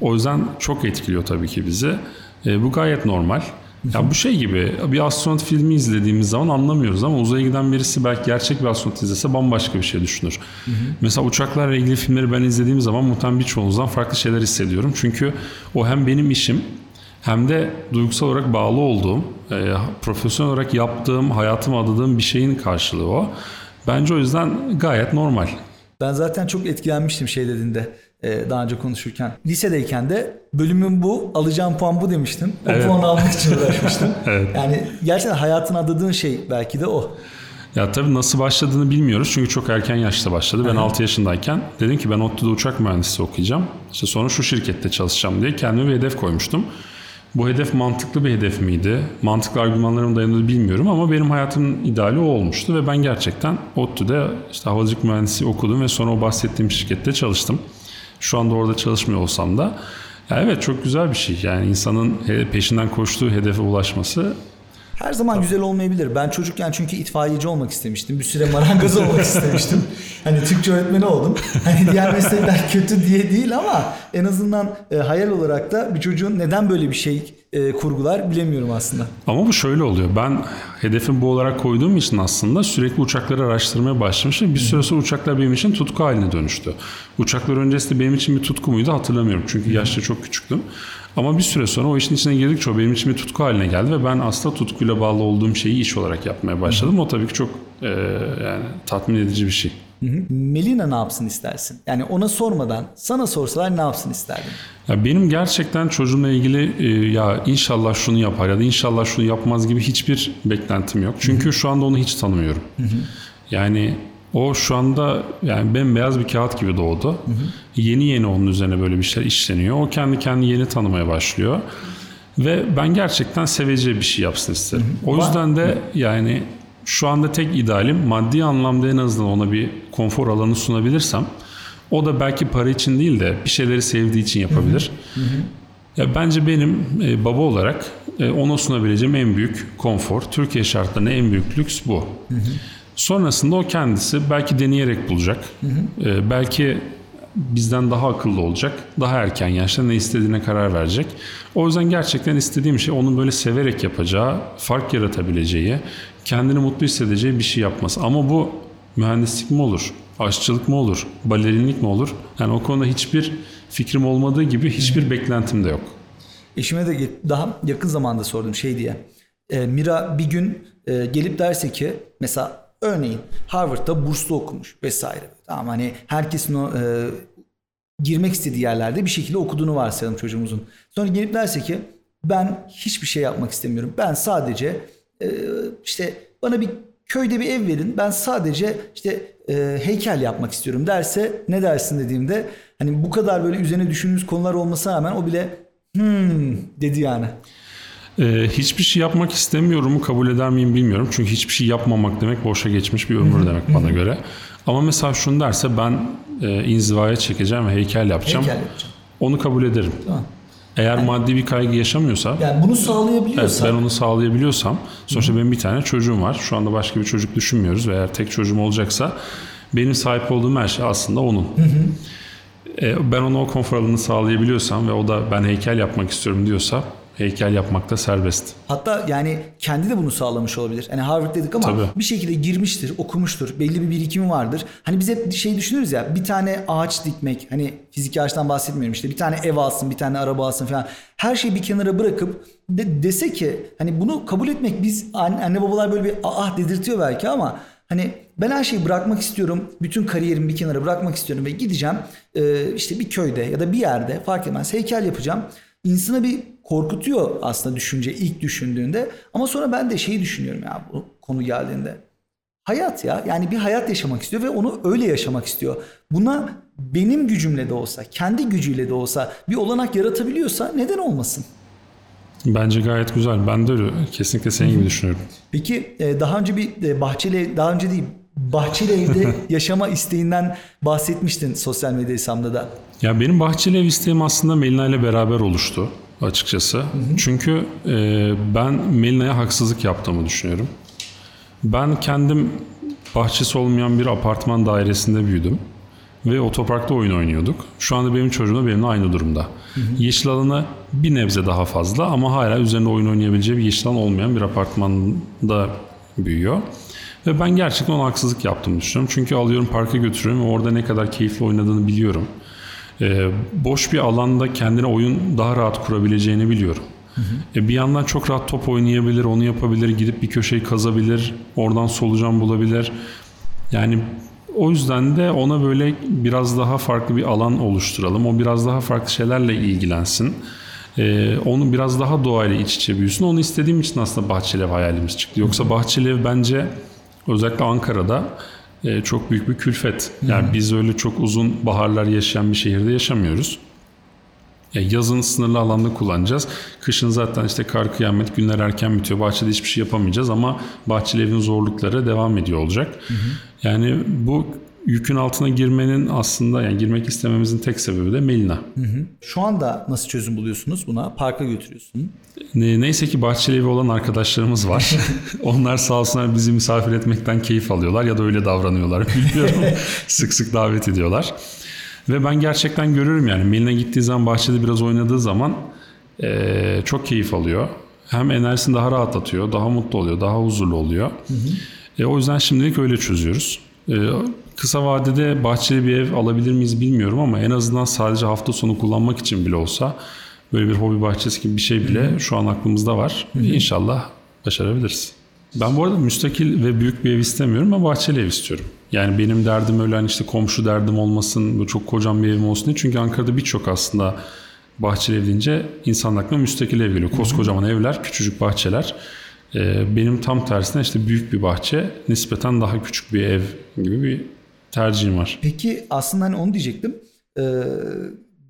O yüzden çok etkiliyor tabii ki bizi. Bu gayet normal. Ya bu şey gibi bir astronot filmi izlediğimiz zaman anlamıyoruz ama uzaya giden birisi belki gerçek bir astronot izlese bambaşka bir şey düşünür. Mesela uçaklarla ilgili filmleri ben izlediğim zaman muhtemelen birçoğunuzdan farklı şeyler hissediyorum. Çünkü o hem benim işim hem de duygusal olarak bağlı olduğum, profesyonel olarak yaptığım, hayatıma adadığım bir şeyin karşılığı o. Bence o yüzden gayet normal. Ben zaten çok etkilenmiştim şey dediğinde, daha önce konuşurken. Lisedeyken de bölümüm bu, alacağım puan bu demiştim. O evet. Puanı almak için uğraşmıştım. Evet. Yani gerçekten hayatına adadığın şey belki de o. Ya tabii nasıl başladığını bilmiyoruz çünkü çok erken yaşta başladı. Ben 6 yaşındayken dedim ki ben ODTÜ'de uçak mühendisi okuyacağım. İşte sonra şu şirkette çalışacağım diye kendime bir hedef koymuştum. Bu hedef mantıklı bir hedef miydi? Mantıklı argümanlarım dayanır bilmiyorum ama benim hayatımın ideali o olmuştu ve ben gerçekten ODTÜ'de işte havacılık mühendisi okudum ve sonra o bahsettiğim şirkette çalıştım. Şu anda orada çalışmıyor olsam da ya evet çok güzel bir şey. Yani insanın peşinden koştuğu hedefe ulaşması her zaman güzel olmayabilir. Ben çocukken çünkü itfaiyeci olmak istemiştim. Bir süre marangoz olmak istemiştim. Hani Türkçe öğretmeni oldum. Hani diğer meslekler kötü diye değil ama en azından hayal olarak da bir çocuğun neden böyle bir şey kurgular bilemiyorum aslında. Ama bu şöyle oluyor. Ben hedefim bu olarak koyduğum için aslında sürekli uçakları araştırmaya başlamıştım. Bir süre sonra uçaklar benim için tutku haline dönüştü. Uçaklar öncesinde benim için bir tutku muydu hatırlamıyorum. Çünkü yaşta çok küçüktüm. Ama bir süre sonra o işin içine girdikçe o benim için bir tutku haline geldi ve ben aslında tutkuyla bağlı olduğum şeyi iş olarak yapmaya başladım. O tabii ki çok yani tatmin edici bir şey. Melina ne yapsın istersin? Yani ona sormadan sana sorsalar ne yapsın isterdin? Ya benim gerçekten çocuğumla ilgili ya inşallah şunu yapar ya da inşallah şunu yapmaz gibi hiçbir beklentim yok. Çünkü şu anda onu hiç tanımıyorum. Yani o şu anda yani bembeyaz bir kağıt gibi doğdu. Yeni yeni onun üzerine böyle bir şeyler işleniyor. O kendi kendini yeni tanımaya başlıyor. Ve ben gerçekten seveceği bir şey yapsın isterim. O yüzden de yani şu anda tek idealim maddi anlamda en azından ona bir konfor alanı sunabilirsem o da belki para için değil de bir şeyleri sevdiği için yapabilir. Ya bence benim baba olarak ona sunabileceğim en büyük konfor, Türkiye şartlarında en büyük lüks bu. Sonrasında o kendisi belki deneyerek bulacak. Belki bizden daha akıllı olacak. Daha erken yaşta ne istediğine karar verecek. O yüzden gerçekten istediğim şey onun böyle severek yapacağı, fark yaratabileceği, kendini mutlu hissedeceği bir şey yapması. Ama bu mühendislik mi olur? Aşçılık mı olur? Balerinlik mi olur? Yani o konuda hiçbir fikrim olmadığı gibi hiçbir beklentim de yok. Eşime de daha yakın zamanda sordum şey diye. Mira bir gün gelip derse ki mesela örneğin Harvard'da burslu okumuş vesaire. Tamam hani herkesin o girmek istediği yerlerde bir şekilde okuduğunu varsayalım çocuğumuzun. Sonra gelip derse ki ben hiçbir şey yapmak istemiyorum. Ben sadece işte bana bir köyde bir ev verin. Ben sadece işte heykel yapmak istiyorum derse ne dersin dediğimde hani bu kadar böyle üzerine düşündüğümüz konular olmasına rağmen o bile dedi yani. Hiçbir şey yapmak istemiyorumu kabul eder miyim bilmiyorum. Çünkü hiçbir şey yapmamak demek boşa geçmiş bir ömür demek bana göre. Ama mesela şunu derse ben inzivaya çekeceğim ve heykel yapacağım. Onu kabul ederim. Tamam. Eğer yani, maddi bir kaygı yaşamıyorsa. Yani bunu sağlayabiliyorsa. Evet, ben onu sağlayabiliyorsam. Sonuçta benim bir tane çocuğum var. Şu anda başka bir çocuk düşünmüyoruz. Ve eğer tek çocuğum olacaksa benim sahip olduğum her şey aslında onun. Ben ona o konfor alanını sağlayabiliyorsam ve o da ben heykel yapmak istiyorum diyorsa heykel yapmakta serbest. Hatta yani kendi de bunu sağlamış olabilir. Yani Harvard dedik ama tabii bir şekilde girmiştir, okumuştur, belli bir birikimi vardır. Hani biz hep şey düşünürüz ya, bir tane ağaç dikmek, hani fiziki ağaçtan bahsetmiyorum işte, bir tane ev alsın, bir tane araba alsın falan. Her şeyi bir kenara bırakıp dese ki hani bunu kabul etmek, biz anne babalar böyle bir ah dedirtiyor belki ama hani ben her şeyi bırakmak istiyorum, bütün kariyerimi bir kenara bırakmak istiyorum ve gideceğim işte bir köyde ya da bir yerde fark etmez heykel yapacağım. İnsana bir korkutuyor aslında düşünce ilk düşündüğünde ama sonra ben de şeyi düşünüyorum ya bu konu geldiğinde. Hayat ya, yani bir hayat yaşamak istiyor ve onu öyle yaşamak istiyor. Buna benim gücümle de olsa, kendi gücüyle de olsa bir olanak yaratabiliyorsa neden olmasın? Bence gayet güzel. Ben de öyle kesinlikle senin gibi düşünüyorum. Peki daha önce bir bahçeli evde yaşama isteğinden bahsetmiştin sosyal medya hesabında da. Ya benim bahçeli ev isteğim aslında Melina ile beraber oluştu açıkçası. Hı hı. Çünkü ben Melina'ya haksızlık yaptığımı düşünüyorum. Ben kendim bahçesi olmayan bir apartman dairesinde büyüdüm ve otoparkta oyun oynuyorduk. Şu anda benim çocuğum da benimle aynı durumda. Hı hı. Yeşil alana bir nebze daha fazla ama hala üzerinde oyun oynayabileceği bir yeşil alan olmayan bir apartmanda büyüyor. Ve ben gerçekten ona haksızlık yaptığımı düşünüyorum. Çünkü alıyorum parka götürüyorum ve orada ne kadar keyifli oynadığını biliyorum. Boş bir alanda kendine oyun daha rahat kurabileceğini biliyorum. Hı hı. Bir yandan çok rahat top oynayabilir, onu yapabilir, gidip bir köşeyi kazabilir, oradan solucan bulabilir. Yani o yüzden de ona böyle biraz daha farklı bir alan oluşturalım. O biraz daha farklı şeylerle ilgilensin. Onu biraz daha doğayla iç içe büyüsün. Onu istediğim için aslında bahçeli ev hayalimiz çıktı. Yoksa bahçeli ev bence özellikle Ankara'da çok büyük bir külfet. Yani biz öyle çok uzun baharlar yaşayan bir şehirde yaşamıyoruz. Yazın sınırlı alanda kullanacağız. Kışın zaten işte kar kıyamet, günler erken bitiyor. Bahçede hiçbir şey yapamayacağız ama bahçeli evin zorlukları devam ediyor olacak. Hı hı. Yani bu yükün altına girmenin aslında, yani girmek istememizin tek sebebi de Melina. Hı hı. Şu anda nasıl çözüm buluyorsunuz buna? Parka götürüyorsun. Neyse ki bahçeli evi olan arkadaşlarımız var. Onlar sağ olsunlar bizi misafir etmekten keyif alıyorlar ya da öyle davranıyorlar biliyorum. Sık sık davet ediyorlar. Ve ben gerçekten görüyorum yani Melina gittiği zaman bahçede biraz oynadığı zaman çok keyif alıyor. Hem enerjisini daha rahatlatıyor, daha mutlu oluyor, daha huzurlu oluyor. Hı hı. O yüzden şimdilik öyle çözüyoruz. Kısa vadede bahçeli bir ev alabilir miyiz bilmiyorum ama en azından sadece hafta sonu kullanmak için bile olsa böyle bir hobi bahçesi gibi bir şey bile hı hı. şu an aklımızda var. Hı hı. İnşallah başarabiliriz. Ben bu arada müstakil ve büyük bir ev istemiyorum ama bahçeli ev istiyorum. Yani benim derdim öyle hani işte komşu derdim olmasın, çok kocaman bir evim olsun diye. Çünkü Ankara'da birçok aslında bahçeli ev deyince insanın aklına müstakil ev geliyor. Koskocaman evler, küçücük bahçeler. Benim tam tersine işte büyük bir bahçe, nispeten daha küçük bir ev gibi bir tercihim var. Peki aslında hani onu diyecektim.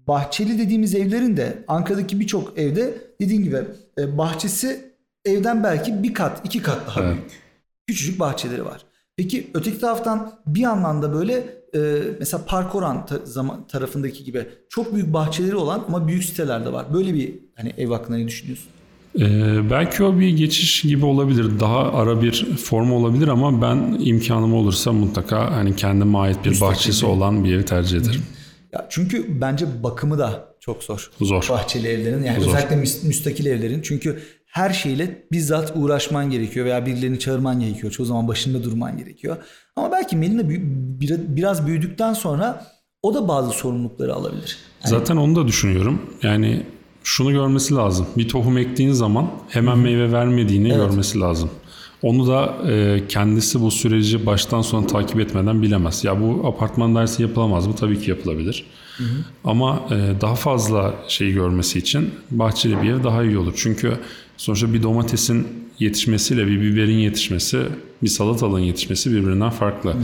Bahçeli dediğimiz evlerin de Ankara'daki birçok evde dediğin gibi bahçesi evden belki bir kat, iki kat daha büyük. Evet. Küçücük bahçeleri var. Peki öteki taraftan bir anlamda böyle mesela Parkoran tarafındaki gibi çok büyük bahçeleri olan ama büyük siteler de var. Böyle bir hani ev hakkında ne düşünüyorsun? Belki o bir geçiş gibi olabilir. Daha ara bir form olabilir ama ben imkanım olursa mutlaka hani kendime ait bir bahçesi olan bir evi tercih ederim. Ya çünkü bence bakımı da çok zor. Bahçeli evlerin yani zor. Özellikle müstakil evlerin çünkü her şeyle bizzat uğraşman gerekiyor veya birilerini çağırman gerekiyor. Çoğu zaman başında durman gerekiyor. Ama belki Melina biraz büyüdükten sonra o da bazı sorumlulukları alabilir. Yani... Zaten onu da düşünüyorum. Yani şunu görmesi lazım. Bir tohum ektiğin zaman hemen meyve vermediğini görmesi lazım. Onu da kendisi bu süreci baştan sona takip etmeden bilemez. Ya bu apartman dairesi yapılamaz mı? Tabii ki yapılabilir. Hı hı. Ama daha fazla şeyi görmesi için bahçeli bir ev daha iyi olur. Çünkü sonuçta bir domatesin yetişmesiyle bir biberin yetişmesi, bir salatalığın yetişmesi birbirinden farklı. Hı hı.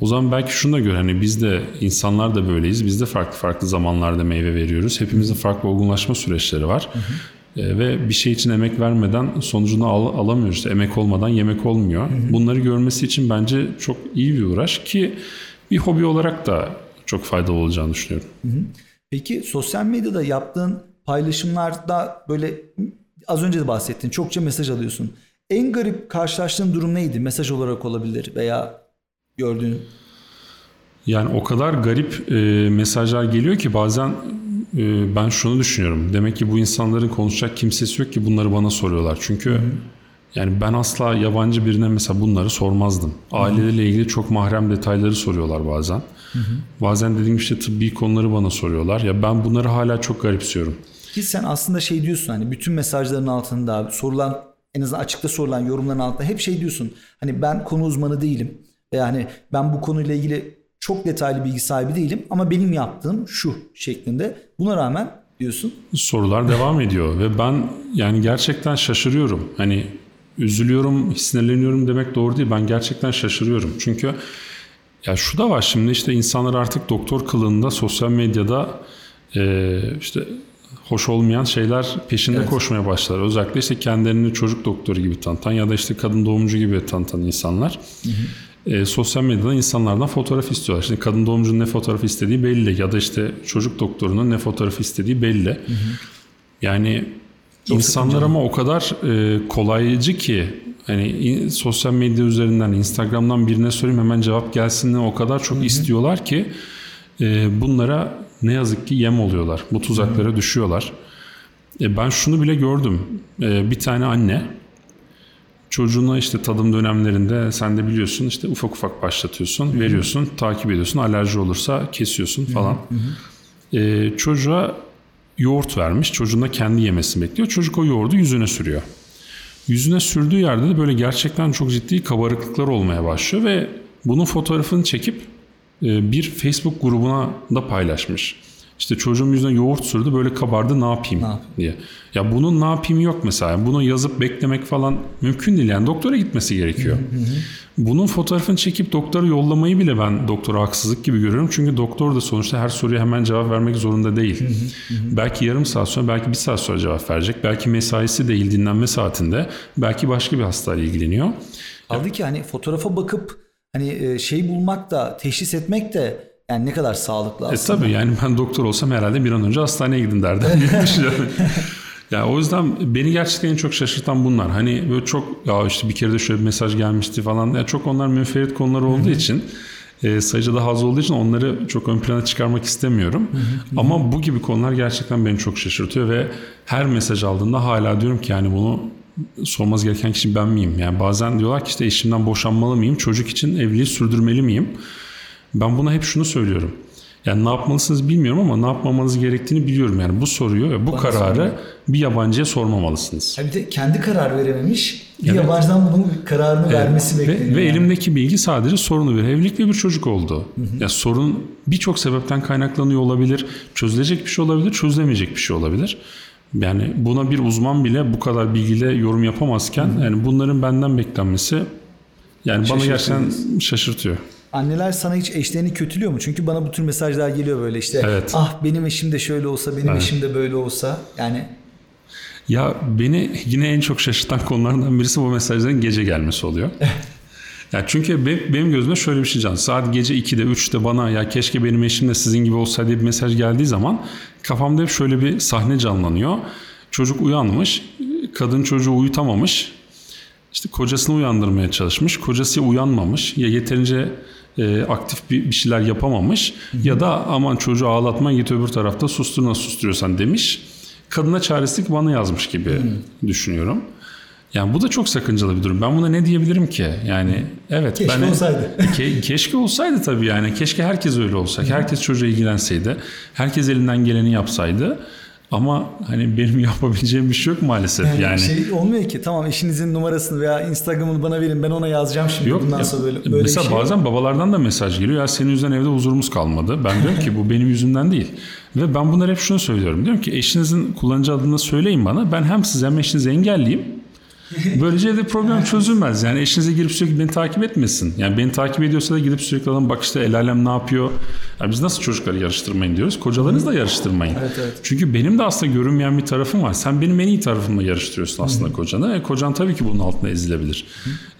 O zaman belki şunu da gör, hani biz de insanlar da böyleyiz. Biz de farklı farklı zamanlarda meyve veriyoruz. Hepimizin farklı olgunlaşma süreçleri var. Hı hı. Ve bir şey için emek vermeden sonucunu alamıyoruz. Emek olmadan yemek olmuyor. Hı hı. Bunları görmesi için bence çok iyi bir uğraş ki bir hobi olarak da çok faydalı olacağını düşünüyorum. Hı hı. Peki sosyal medyada yaptığın paylaşımlarda böyle az önce de bahsettin. Çokça mesaj alıyorsun. En garip karşılaştığın durum neydi? Mesaj olarak olabilir veya gördüğün. Yani o kadar garip mesajlar geliyor ki bazen ben şunu düşünüyorum. Demek ki bu insanların konuşacak kimsesi yok ki bunları bana soruyorlar. Çünkü yani ben asla yabancı birine mesela bunları sormazdım. Ailelerle ilgili çok mahrem detayları soruyorlar bazen. Bazen dediğim işte tıbbi konuları bana soruyorlar. Ya ben bunları hala çok garipsiyorum. Ki sen aslında şey diyorsun, hani bütün mesajların altında sorulan, en azından açıkta sorulan yorumların altında hep şey diyorsun. Hani ben konu uzmanı değilim. Yani ben bu konuyla ilgili çok detaylı bilgi sahibi değilim ama benim yaptığım şu şeklinde. Buna rağmen diyorsun. Sorular devam ediyor ve ben yani gerçekten şaşırıyorum. Hani üzülüyorum, sinirleniyorum demek doğru değil. Ben gerçekten şaşırıyorum. Çünkü ya şu da var, şimdi işte insanlar artık doktor kılığında sosyal medyada işte hoş olmayan şeyler peşinde koşmaya başlar. Özellikle işte kendilerini çocuk doktoru gibi tanıtan ya da işte kadın doğumcu gibi tanıtan insanlar. Sosyal medyada insanlardan fotoğraf istiyorlar. Şimdi kadın doğumcunun ne fotoğrafı istediği belli ya da işte çocuk doktorunun ne fotoğrafı istediği belli. Yani çok insanlar ama o kadar kolaycı ki hani sosyal medya üzerinden, Instagram'dan birine söyleyeyim hemen cevap gelsin, o kadar çok istiyorlar ki bunlara ne yazık ki yem oluyorlar. Bu tuzaklara düşüyorlar. Ben şunu bile gördüm. Bir tane anne çocuğuna işte tadım dönemlerinde, sen de biliyorsun, işte ufak ufak başlatıyorsun, veriyorsun, takip ediyorsun. Alerji olursa kesiyorsun falan. Çocuğa yoğurt vermiş. Çocuğun da kendi yemesini bekliyor. Çocuk o yoğurdu yüzüne sürüyor. Yüzüne sürdüğü yerde de böyle gerçekten çok ciddi kabarıklıklar olmaya başlıyor ve bunun fotoğrafını çekip bir Facebook grubuna da paylaşmış. İşte çocuğum yüzüne yoğurt sürdü, böyle kabardı, ne yapayım diye. Ya bunun ne yapayım yok mesela. Bunu yazıp beklemek falan mümkün değil. Yani doktora gitmesi gerekiyor. Bunun fotoğrafını çekip doktora yollamayı bile ben doktora haksızlık gibi görüyorum. Çünkü doktor da sonuçta her soruya hemen cevap vermek zorunda değil. Belki yarım saat sonra, belki bir saat sonra cevap verecek. Belki mesaisi değil, dinlenme saatinde. Belki başka bir hastayla ilgileniyor. Halbuki ki hani fotoğrafa bakıp hani şey bulmak da, teşhis etmek de, yani ne kadar sağlıklı aslında. Tabii yani ben doktor olsam herhalde bir an önce hastaneye gidin derdim diye düşünüyorum. Yani o yüzden beni gerçekten en çok şaşırtan bunlar. Hani böyle çok, ya işte bir kere de şöyle bir mesaj gelmişti falan. Yani çok onlar münferit konular olduğu için, sayıca da az olduğu için onları çok ön plana çıkarmak istemiyorum. Ama bu gibi konular gerçekten beni çok şaşırtıyor ve her mesaj aldığımda hala diyorum ki yani bunu sormaz gereken kişi ben miyim? Yani bazen diyorlar ki işte eşimden boşanmalı mıyım? Çocuk için evliliği sürdürmeli miyim? Ben buna hep şunu söylüyorum. Yani ne yapmalısınız bilmiyorum ama ne yapmamanız gerektiğini biliyorum. Yani bu soruyu ve bu kararı bir yabancıya sormamalısınız. Bir de kendi karar verememiş, bir yabancıdan bunun kararını vermesi bekleniyor. Ve elimdeki bilgi sadece sorunu bir evlilik ve bir çocuk oldu. Yani sorun birçok sebepten kaynaklanıyor olabilir. Çözülecek bir şey olabilir, çözülemeyecek bir şey olabilir. Yani buna bir uzman bile bu kadar bilgiyle yorum yapamazken yani bunların benden beklenmesi yani bana gerçekten şaşırtıyor. Anneler sana hiç eşlerini kötülüyor mu? Çünkü bana bu tür mesajlar geliyor böyle işte. Ah benim eşim de şöyle olsa, benim eşim de böyle olsa. Yani ya beni yine en çok şaşırtan konulardan birisi bu mesajların gece gelmesi oluyor. Yani çünkü benim gözümde şöyle bir şey can. Saat gece 2'de 3'de bana ya keşke benim eşim de sizin gibi olsa diye bir mesaj geldiği zaman kafamda hep şöyle bir sahne canlanıyor. Çocuk uyanmış, kadın çocuğu uyutamamış. İşte kocasını uyandırmaya çalışmış. Kocası uyanmamış. Ya yeterince aktif bir şeyler yapamamış. Ya da aman çocuğu ağlatma, git öbür tarafta sustur, nasıl susturuyorsan demiş. Kadına çaresizlik bana yazmış gibi düşünüyorum. Yani bu da çok sakıncalı bir durum. Ben buna ne diyebilirim ki? Yani evet. Keşke olsaydı. Keşke olsaydı tabii yani. Keşke herkes öyle olsa. Herkes çocuğa ilgilenseydi. Herkes elinden geleni yapsaydı. Ama hani benim yapabileceğim bir şey yok maalesef yani. Şey olmuyor ki, tamam eşinizin numarasını veya Instagram'ını bana verin, ben ona yazacağım şimdi bundan sonra böyle mesela bir şey. Bazen babalardan da mesaj geliyor. Ya senin yüzünden evde huzurumuz kalmadı. Ben diyorum ki bu benim yüzümden değil. Ve ben bunlara hep şunu söylüyorum. Diyorum ki eşinizin kullanıcı adını söyleyin bana. Ben hem size hem eşinizi engelleyeyim. Böylece de problem çözülmez. Yani eşinize girip sürekli beni takip etmesin. Yani beni takip ediyorsa da gidip sürekli adam bak işte el alem ne yapıyor. Yani biz nasıl çocukları yarıştırmayın diyoruz. Kocalarınızla yarıştırmayın. Çünkü benim de aslında görünmeyen bir tarafım var. Sen benim en iyi tarafımla yarıştırıyorsun aslında kocanı. Kocan tabii ki bunun altına ezilebilir.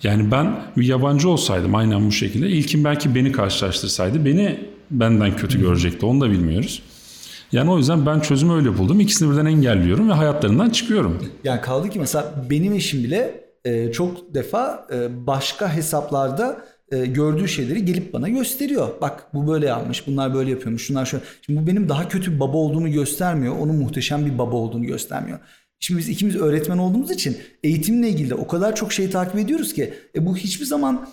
Yani ben bir yabancı olsaydım aynen bu şekilde. İlkin belki beni karşılaştırsaydı beni benden kötü görecekti. Onu da bilmiyoruz. Yani o yüzden ben çözümü öyle buldum. İkisini birden engelliyorum ve hayatlarından çıkıyorum. Yani kaldı ki mesela benim eşim bile çok defa başka hesaplarda gördüğü şeyleri gelip bana gösteriyor. Bak bu böyle yapmış, bunlar böyle yapıyormuş, şunlar şöyle. Şimdi bu benim daha kötü bir baba olduğumu göstermiyor. Onun muhteşem bir baba olduğunu göstermiyor. Şimdi biz ikimiz öğretmen olduğumuz için eğitimle ilgili de o kadar çok şey takip ediyoruz ki bu hiçbir zaman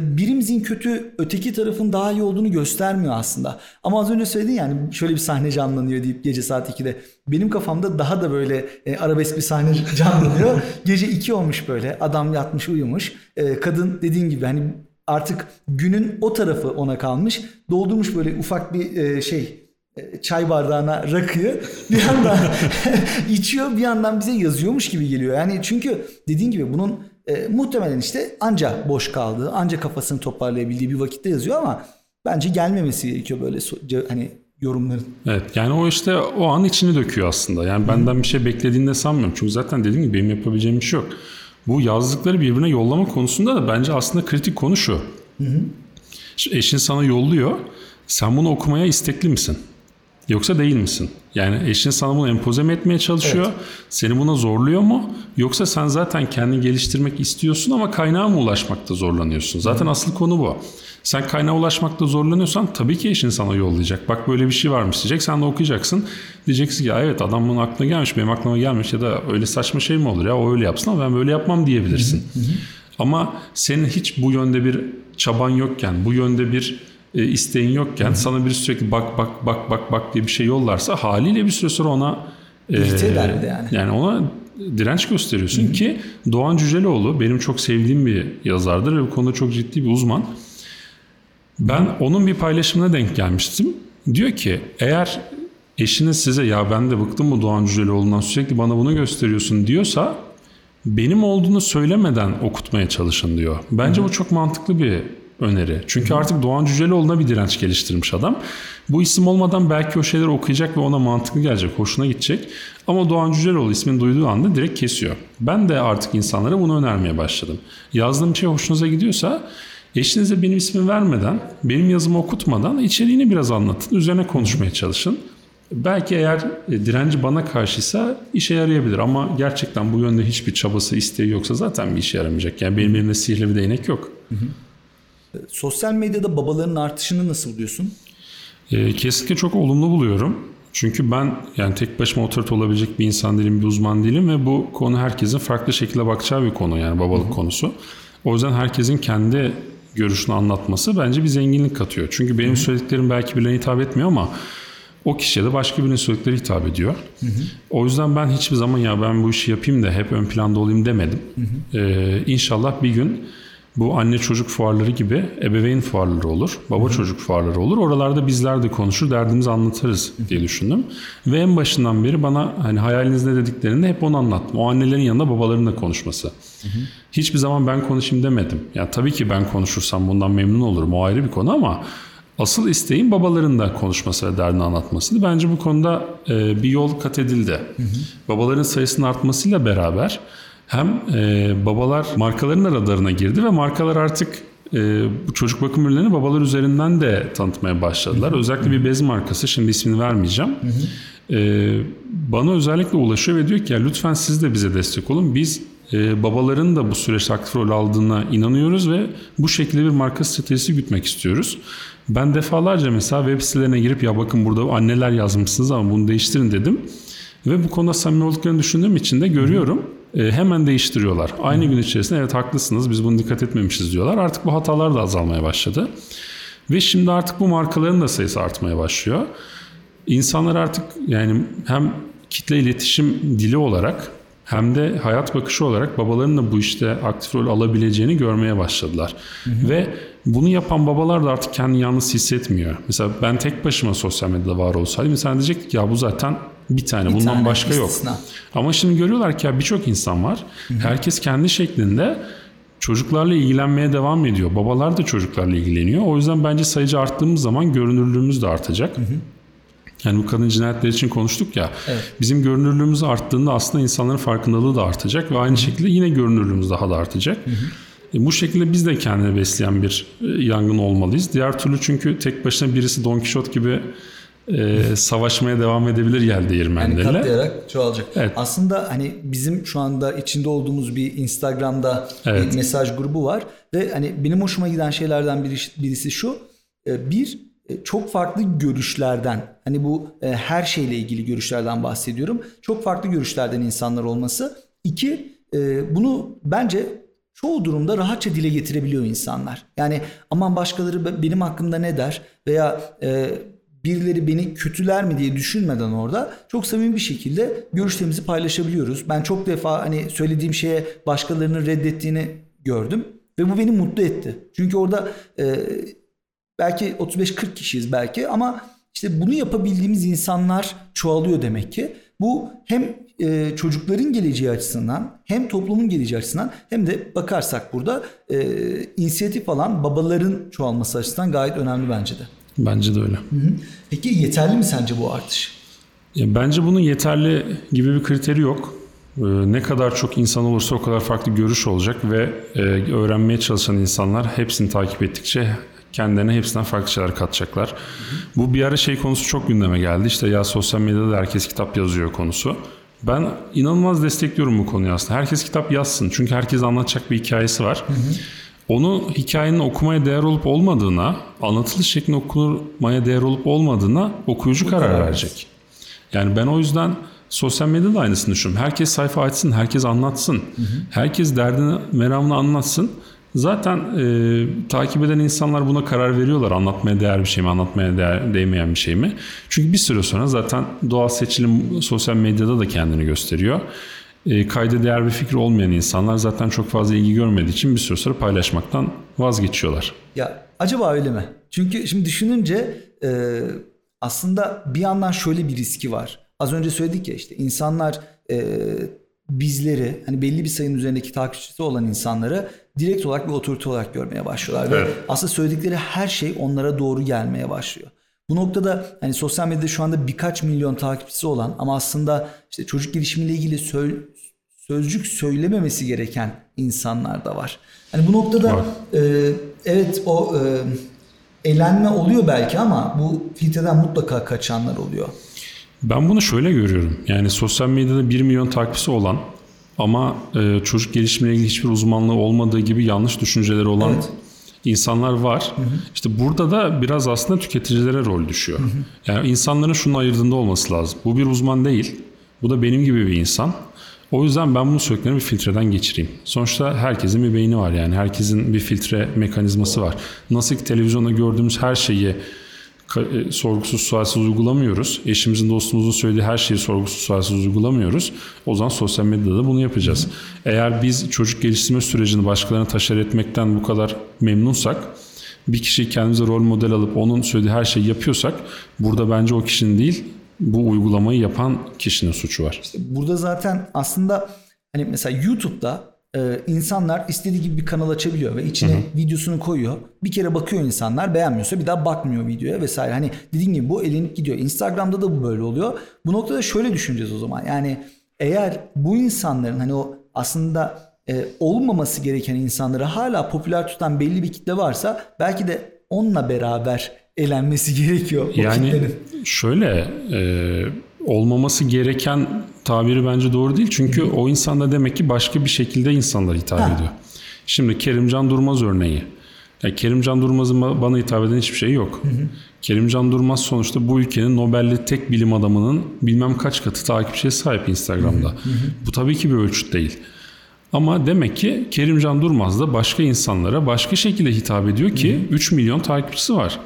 birimizin kötü, öteki tarafın daha iyi olduğunu göstermiyor aslında. Ama az önce söyledin yani şöyle bir sahne canlanıyor deyip gece saat 2'de benim kafamda daha da böyle arabesk bir sahne canlanıyor. Gece 2 olmuş böyle, adam yatmış uyumuş, kadın dediğin gibi hani artık günün o tarafı ona kalmış, doldurmuş böyle ufak bir çay bardağına rakıyı bir yandan içiyor, bir yandan bize yazıyormuş gibi geliyor. Yani çünkü dediğin gibi bunun muhtemelen işte anca boş kaldığı, anca kafasını toparlayabildiği bir vakitte yazıyor ama bence gelmemesi gerekiyor böyle hani yorumların. Evet yani o işte o an içini döküyor aslında. Yani benden bir şey beklediğini de sanmıyorum. Çünkü zaten dediğim gibi benim yapabileceğim bir şey yok. Bu yazdıkları birbirine yollama konusunda da bence aslında kritik konu şu. Şimdi eşin sana yolluyor. Sen bunu okumaya istekli misin? Yoksa değil misin? Yani eşin sana bunu empoze mi etmeye çalışıyor? Evet. Seni buna zorluyor mu? Yoksa sen zaten kendini geliştirmek istiyorsun ama kaynağa mı ulaşmakta zorlanıyorsun? Zaten asıl konu bu. Sen kaynağa ulaşmakta zorlanıyorsan tabii ki eşin sana yollayacak. Bak böyle bir şey varmış diyecek. Sen de okuyacaksın. Diyeceksin ki ya evet adam bunun aklına gelmiş. Benim aklıma gelmiş ya da öyle saçma şey mi olur ya? O öyle yapsın ama ben böyle yapmam diyebilirsin. Ama senin hiç bu yönde bir çaban yokken, bu yönde bir isteğin yokken sana birisi sürekli bak diye bir şey yollarsa haliyle bir süre sonra ona yani ona direnç gösteriyorsun ki Doğan Cüceloğlu benim çok sevdiğim bir yazardır ve bu konuda çok ciddi bir uzman. Ben onun bir paylaşımına denk gelmiştim. Diyor ki eğer eşiniz size ya ben de bıktım bu Doğan Cüceloğlu'ndan sürekli bana bunu gösteriyorsun diyorsa benim olduğunu söylemeden okutmaya çalışın diyor. Bence bu çok mantıklı bir öneri. Çünkü artık Doğan Cüceloğlu'na bir direnç geliştirmiş adam. Bu isim olmadan belki o şeyleri okuyacak ve ona mantıklı gelecek, hoşuna gidecek. Ama Doğan Cüceloğlu ismini duyduğu anda direkt kesiyor. Ben de artık insanlara bunu önermeye başladım. Yazdığım şey hoşunuza gidiyorsa eşinize benim ismimi vermeden, benim yazımı okutmadan içeriğini biraz anlatın, üzerine konuşmaya çalışın. Belki eğer direnci bana karşıysa işe yarayabilir ama gerçekten bu yönde hiçbir çabası, isteği yoksa zaten bir işe yaramayacak. Yani benim elimde sihirli bir değnek yok. Sosyal medyada babaların artışını nasıl buluyorsun? Kesinlikle çok olumlu buluyorum. Çünkü ben yani tek başıma otorite olabilecek bir insan değilim, bir uzman değilim ve bu konu herkesin farklı şekilde bakacağı bir konu yani babalık konusu. O yüzden herkesin kendi görüşünü anlatması bence bir zenginlik katıyor. Çünkü benim söylediklerim belki birine hitap etmiyor ama o kişiye de başka birinin söyledikleri hitap ediyor. O yüzden ben hiçbir zaman ya ben bu işi yapayım da hep ön planda olayım demedim. İnşallah bir gün bu anne çocuk fuarları gibi ebeveyn fuarları olur, baba çocuk fuarları olur. Oralarda bizler de konuşur, derdimizi anlatarız diye düşündüm. Ve en başından beri bana hani hayaliniz ne dediklerinde hep onu anlattım. O annelerin yanında babaların da konuşması. Hiçbir zaman ben konuşayım demedim. Yani tabii ki ben konuşursam bundan memnun olurum. O ayrı bir konu ama asıl isteğim babaların da konuşması ve derdini anlatmasıydı. Bence bu konuda bir yol kat edildi. Babaların sayısının artmasıyla beraber hem babalar markaların radarına girdi ve markalar artık bu çocuk bakım ürünlerini babalar üzerinden de tanıtmaya başladılar. Özellikle bir bez markası, şimdi ismini vermeyeceğim. Bana özellikle ulaşıyor ve diyor ki ya lütfen siz de bize destek olun. Biz babaların da bu süreçte aktif rol aldığına inanıyoruz ve bu şekilde bir marka stratejisi gütmek istiyoruz. Ben defalarca mesela web sitelerine girip ya bakın burada anneler yazmışsınız ama bunu değiştirin dedim. Ve bu konuda samimi olduklarını düşündüğüm için de görüyorum. Hemen değiştiriyorlar. Aynı gün içerisinde evet haklısınız biz bunu dikkat etmemişiz diyorlar. Artık bu hatalar da azalmaya başladı. Ve şimdi artık bu markaların da sayısı artmaya başlıyor. İnsanlar artık yani hem kitle iletişim dili olarak hem de hayat bakışı olarak babaların da bu işte aktif rol alabileceğini görmeye başladılar. Ve bunu yapan babalar da artık kendini yalnız hissetmiyor. Mesela ben tek başıma sosyal medyada var olsaydım insan diyecek ki ya bu zaten bir tane bundan başka istisna. Yok. Ama şimdi görüyorlar ki ya birçok insan var. Herkes kendi şeklinde çocuklarla ilgilenmeye devam ediyor. Babalar da çocuklarla ilgileniyor. O yüzden bence sayıca arttığımız zaman görünürlüğümüz de artacak. Yani bu kadın cinayetleri için konuştuk ya. Bizim görünürlüğümüz arttığında aslında insanların farkındalığı da artacak ve aynı şekilde yine görünürlüğümüz daha da artacak. Bu şekilde biz de kendini besleyen bir yangın olmalıyız. Diğer türlü çünkü tek başına birisi Don Kişot gibi savaşmaya devam edebilir yer değirmenleriyle. Yani katlayarak çoğalacak. Evet. Aslında hani bizim şu anda içinde olduğumuz bir Instagram'da bir mesaj grubu var ve hani benim hoşuma giden şeylerden birisi şu. Bir, çok farklı görüşlerden, hani bu her şeyle ilgili görüşlerden bahsediyorum. Çok farklı görüşlerden insanlar olması. İki, bunu bence çoğu durumda rahatça dile getirebiliyor insanlar. Yani aman başkaları benim hakkımda ne der veya birileri beni kötüler mi diye düşünmeden orada çok samimi bir şekilde görüşlerimizi paylaşabiliyoruz. Ben çok defa hani söylediğim şeye başkalarının reddettiğini gördüm ve bu beni mutlu etti. Çünkü orada belki 35-40 kişiyiz belki ama işte bunu yapabildiğimiz insanlar çoğalıyor demek ki. Bu hem çocukların geleceği açısından hem toplumun geleceği açısından hem de bakarsak burada inisiyatif alan babaların çoğalması açısından gayet önemli bence de. Bence de öyle. Hı-hı. Peki yeterli mi sence bu artış? Ya, bence bunun yeterli gibi bir kriteri yok. Ne kadar çok insan olursa o kadar farklı görüş olacak ve öğrenmeye çalışan insanlar hepsini takip ettikçe kendilerine hepsinden farklı şeyler katacaklar. Hı hı. Bu bir ara şey konusu çok gündeme geldi. İşte ya sosyal medyada da herkes kitap yazıyor konusu. Ben inanılmaz destekliyorum bu konuyu aslında. Herkes kitap yazsın. Çünkü herkes anlatacak bir hikayesi var. Hı hı. Onu hikayenin okumaya değer olup olmadığına, anlatılış şeklinde okunmaya değer olup olmadığına okuyucu karar verecek. Yani ben o yüzden sosyal medyada aynısını düşünüyorum. Herkes sayfa açsın, herkes anlatsın. Hı hı. Herkes derdini, meramını anlatsın. Zaten takip eden insanlar buna karar veriyorlar. Anlatmaya değer bir şey mi, anlatmaya değmeyen bir şey mi? Çünkü bir süre sonra zaten doğal seçilim sosyal medyada da kendini gösteriyor. Kayda değer bir fikri olmayan insanlar zaten çok fazla ilgi görmediği için bir süre sonra paylaşmaktan vazgeçiyorlar. Ya acaba öyle mi? Çünkü şimdi düşününce aslında bir yandan şöyle bir riski var. Az önce söyledik ya işte insanlar bizleri hani belli bir sayının üzerindeki takipçisi olan insanları direkt olarak bir otorite olarak görmeye başlıyorlar. Evet. Ve aslında söyledikleri her şey onlara doğru gelmeye başlıyor. Bu noktada hani sosyal medyada şu anda birkaç milyon takipçisi olan ama aslında işte çocuk gelişimiyle ilgili sözcük söylememesi gereken insanlar da var. Hani bu noktada evet o elenme oluyor belki ama bu filtreden mutlaka kaçanlar oluyor. Ben bunu şöyle görüyorum. Yani sosyal medyada 1 milyon takipçisi olan ama çocuk gelişimiyle ilgili hiçbir uzmanlığı olmadığı gibi yanlış düşünceleri olan insanlar var. Hı hı. İşte burada da biraz aslında tüketicilere rol düşüyor. Hı hı. Yani insanların şunun ayırdığında olması lazım. Bu bir uzman değil. Bu da benim gibi bir insan. O yüzden ben bunu söylediklerimi bir filtreden geçireyim. Sonuçta herkesin bir beyni var yani. Herkesin bir filtre mekanizması var. Nasıl ki televizyonda gördüğümüz her şeyi sorgusuz sualsiz uygulamıyoruz. Eşimizin, dostumuzun söylediği her şeyi sorgusuz sualsiz uygulamıyoruz. O zaman sosyal medyada da bunu yapacağız. Eğer biz çocuk geliştirme sürecini başkalarına taşer etmekten bu kadar memnunsak, bir kişiyi kendimize rol model alıp onun söylediği her şeyi yapıyorsak, burada bence o kişinin değil, bu uygulamayı yapan kişinin suçu var. İşte burada zaten aslında hani mesela YouTube'da insanlar istediği gibi bir kanal açabiliyor ve içine videosunu koyuyor. Bir kere bakıyor insanlar, beğenmiyorsa bir daha bakmıyor videoya vesaire. Hani dediğim gibi bu elenip gidiyor. Instagram'da da bu böyle oluyor. Bu noktada şöyle düşüneceğiz o zaman. Yani eğer bu insanların hani o aslında olmaması gereken insanları hala popüler tutan belli bir kitle varsa belki de onunla beraber elenmesi gerekiyor o yani kitlenin. Şöyle olmaması gereken tabiri bence doğru değil. Çünkü o insan da demek ki başka bir şekilde insanlara hitap ediyor. Şimdi Kerimcan Durmaz örneği. Yani Kerimcan Durmaz'ın bana hitap eden hiçbir şey yok. Kerimcan Durmaz sonuçta bu ülkenin Nobel'li tek bilim adamının bilmem kaç katı takipçiye sahip Instagram'da. Bu tabii ki bir ölçüt değil. Ama demek ki Kerimcan Durmaz da başka insanlara başka şekilde hitap ediyor ki 3 milyon takipçisi var.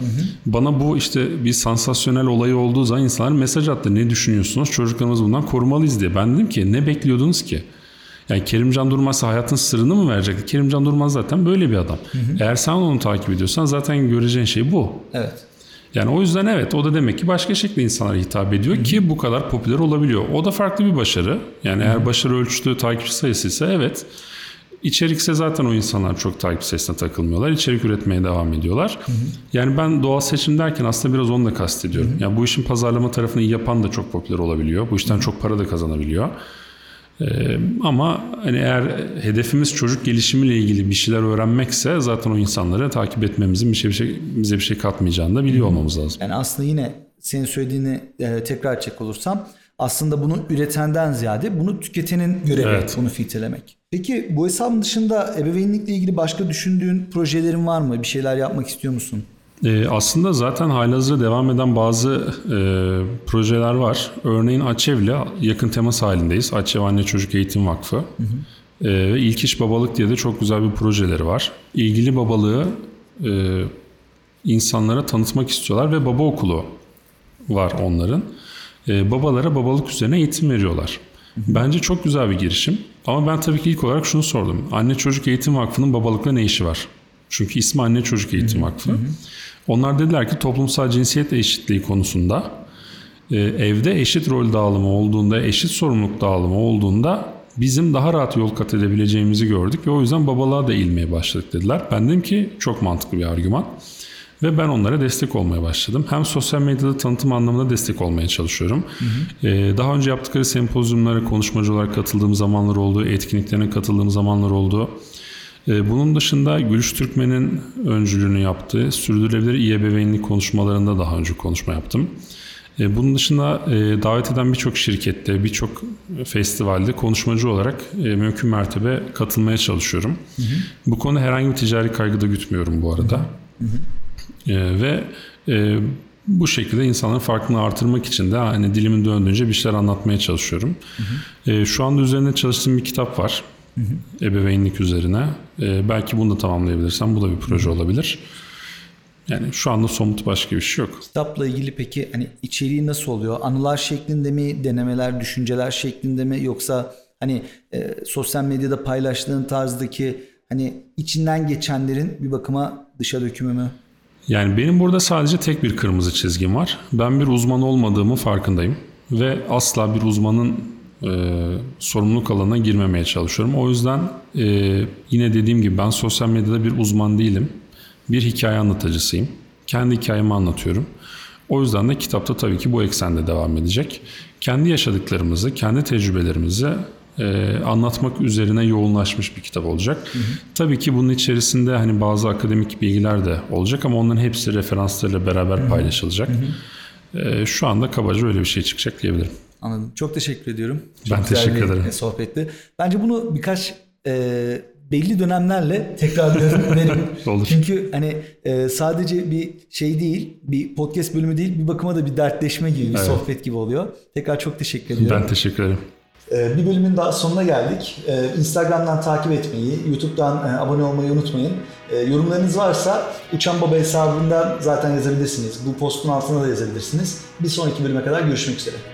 Bana bu işte bir sansasyonel olay olduğu zaman insanlar mesaj attı. Ne düşünüyorsunuz? Çocuklarımızı bundan korumalıyız diye. Ben dedim ki ne bekliyordunuz ki? Yani Kerimcan Durmaz'a hayatın sırrını mı verecekti? Kerimcan Durmaz zaten böyle bir adam. Eğer sen onu takip ediyorsan zaten göreceğin şey bu. Evet. Yani o yüzden evet o da demek ki başka şekilde insanlara hitap ediyor ki bu kadar popüler olabiliyor. O da farklı bir başarı. Yani eğer başarı ölçtüğü takipçi sayısı ise evet. İçerikse zaten o insanlar çok takipçi sayısına takılmıyorlar. İçerik üretmeye devam ediyorlar. Yani ben doğal seçim derken aslında biraz onu da kastediyorum. Yani bu işin pazarlama tarafını iyi yapan da çok popüler olabiliyor. Bu işten çok para da kazanabiliyor. Ama hani eğer hedefimiz çocuk gelişimiyle ilgili bir şeyler öğrenmekse zaten o insanları takip etmemizin bize bir şey katmayacağını da biliyor olmamız lazım. Yani aslında yine senin söylediğini tekrar edecek olursam, aslında bunu üretenden ziyade bunu tüketenin görevi, evet, bunu filtrelemek. Peki bu hesabın dışında ebeveynlikle ilgili başka düşündüğün projelerin var mı? Bir şeyler yapmak istiyor musun? Aslında zaten halihazırda devam eden bazı projeler var. Örneğin Açev'le yakın temas halindeyiz. Açev Anne Çocuk Eğitim Vakfı. Hı hı. İlkiş Babalık diye de çok güzel bir projeleri var. İlgili babalığı insanlara tanıtmak istiyorlar ve baba okulu var onların. Babalara babalık üzerine eğitim veriyorlar. Bence çok güzel bir girişim. Ama ben tabii ki ilk olarak şunu sordum. Anne Çocuk Eğitim Vakfı'nın babalıkla ne işi var? Çünkü ismi Anne Çocuk Eğitim Vakfı. Onlar dediler ki toplumsal cinsiyet eşitliği konusunda evde eşit rol dağılımı olduğunda, eşit sorumluluk dağılımı olduğunda bizim daha rahat yol kat edebileceğimizi gördük ve o yüzden babalığa da eğilmeye başladık dediler. Ben dedim ki çok mantıklı bir argüman. Ve ben onlara destek olmaya başladım. Hem sosyal medyada tanıtım anlamında destek olmaya çalışıyorum. Hı hı. Daha önce yaptıkları sempozyumlara konuşmacı olarak katıldığım zamanlar oldu. Etkinliklerine katıldığım zamanlar oldu. Bunun dışında Gülüş Türkmen'in öncülüğünü yaptığı sürdürülebilir iyi ebeveynlik konuşmalarında daha önce konuşma yaptım. Bunun dışında davet eden birçok şirkette, birçok festivalde konuşmacı olarak mümkün mertebe katılmaya çalışıyorum. Hı hı. Bu konuda herhangi bir ticari kaygı da gütmüyorum bu arada. Hı hı. Ve bu şekilde insanların farkını artırmak için de hani dilimin döndüğünce bir şeyler anlatmaya çalışıyorum. Hı hı. Şu anda üzerinde çalıştığım bir kitap var. Hı hı. Ebeveynlik üzerine. Belki bunu da tamamlayabilirsem bu da bir proje, hı hı, olabilir. Yani şu anda somut başka bir şey yok. Kitapla ilgili peki hani içeriği nasıl oluyor? Anılar şeklinde mi? Denemeler, düşünceler şeklinde mi? Yoksa hani sosyal medyada paylaştığın tarzdaki hani içinden geçenlerin bir bakıma dışa dökümü mü? Yani benim burada sadece tek bir kırmızı çizgim var. Ben bir uzman olmadığımı farkındayım. Ve asla bir uzmanın sorumluluk alanına girmemeye çalışıyorum. O yüzden yine dediğim gibi ben sosyal medyada bir uzman değilim. Bir hikaye anlatıcısıyım. Kendi hikayemi anlatıyorum. O yüzden de kitapta tabii ki bu eksende devam edecek. Kendi yaşadıklarımızı, kendi tecrübelerimizi anlatmak üzerine yoğunlaşmış bir kitap olacak. Hı hı. Tabii ki bunun içerisinde hani bazı akademik bilgiler de olacak ama onların hepsi referanslarıyla beraber, hı hı, paylaşılacak. Hı hı. Şu anda kabaca öyle bir şey çıkacak diyebilirim. Anladım. Çok teşekkür ediyorum. Çok ben teşekkür ederim. Sohbetti. Bence bunu birkaç belli dönemlerle tekrarlayabilirim. Olur. Çünkü hani sadece bir şey değil, bir podcast bölümü değil, bir bakıma da bir dertleşme gibi, bir, evet, sohbet gibi oluyor. Tekrar çok teşekkür ediyorum. Ben teşekkür ederim. Bir bölümün daha sonuna geldik. Instagram'dan takip etmeyi, YouTube'dan abone olmayı unutmayın. Yorumlarınız varsa Uçan Baba hesabından zaten yazabilirsiniz. Bu postun altına da yazabilirsiniz. Bir sonraki bölüme kadar görüşmek üzere.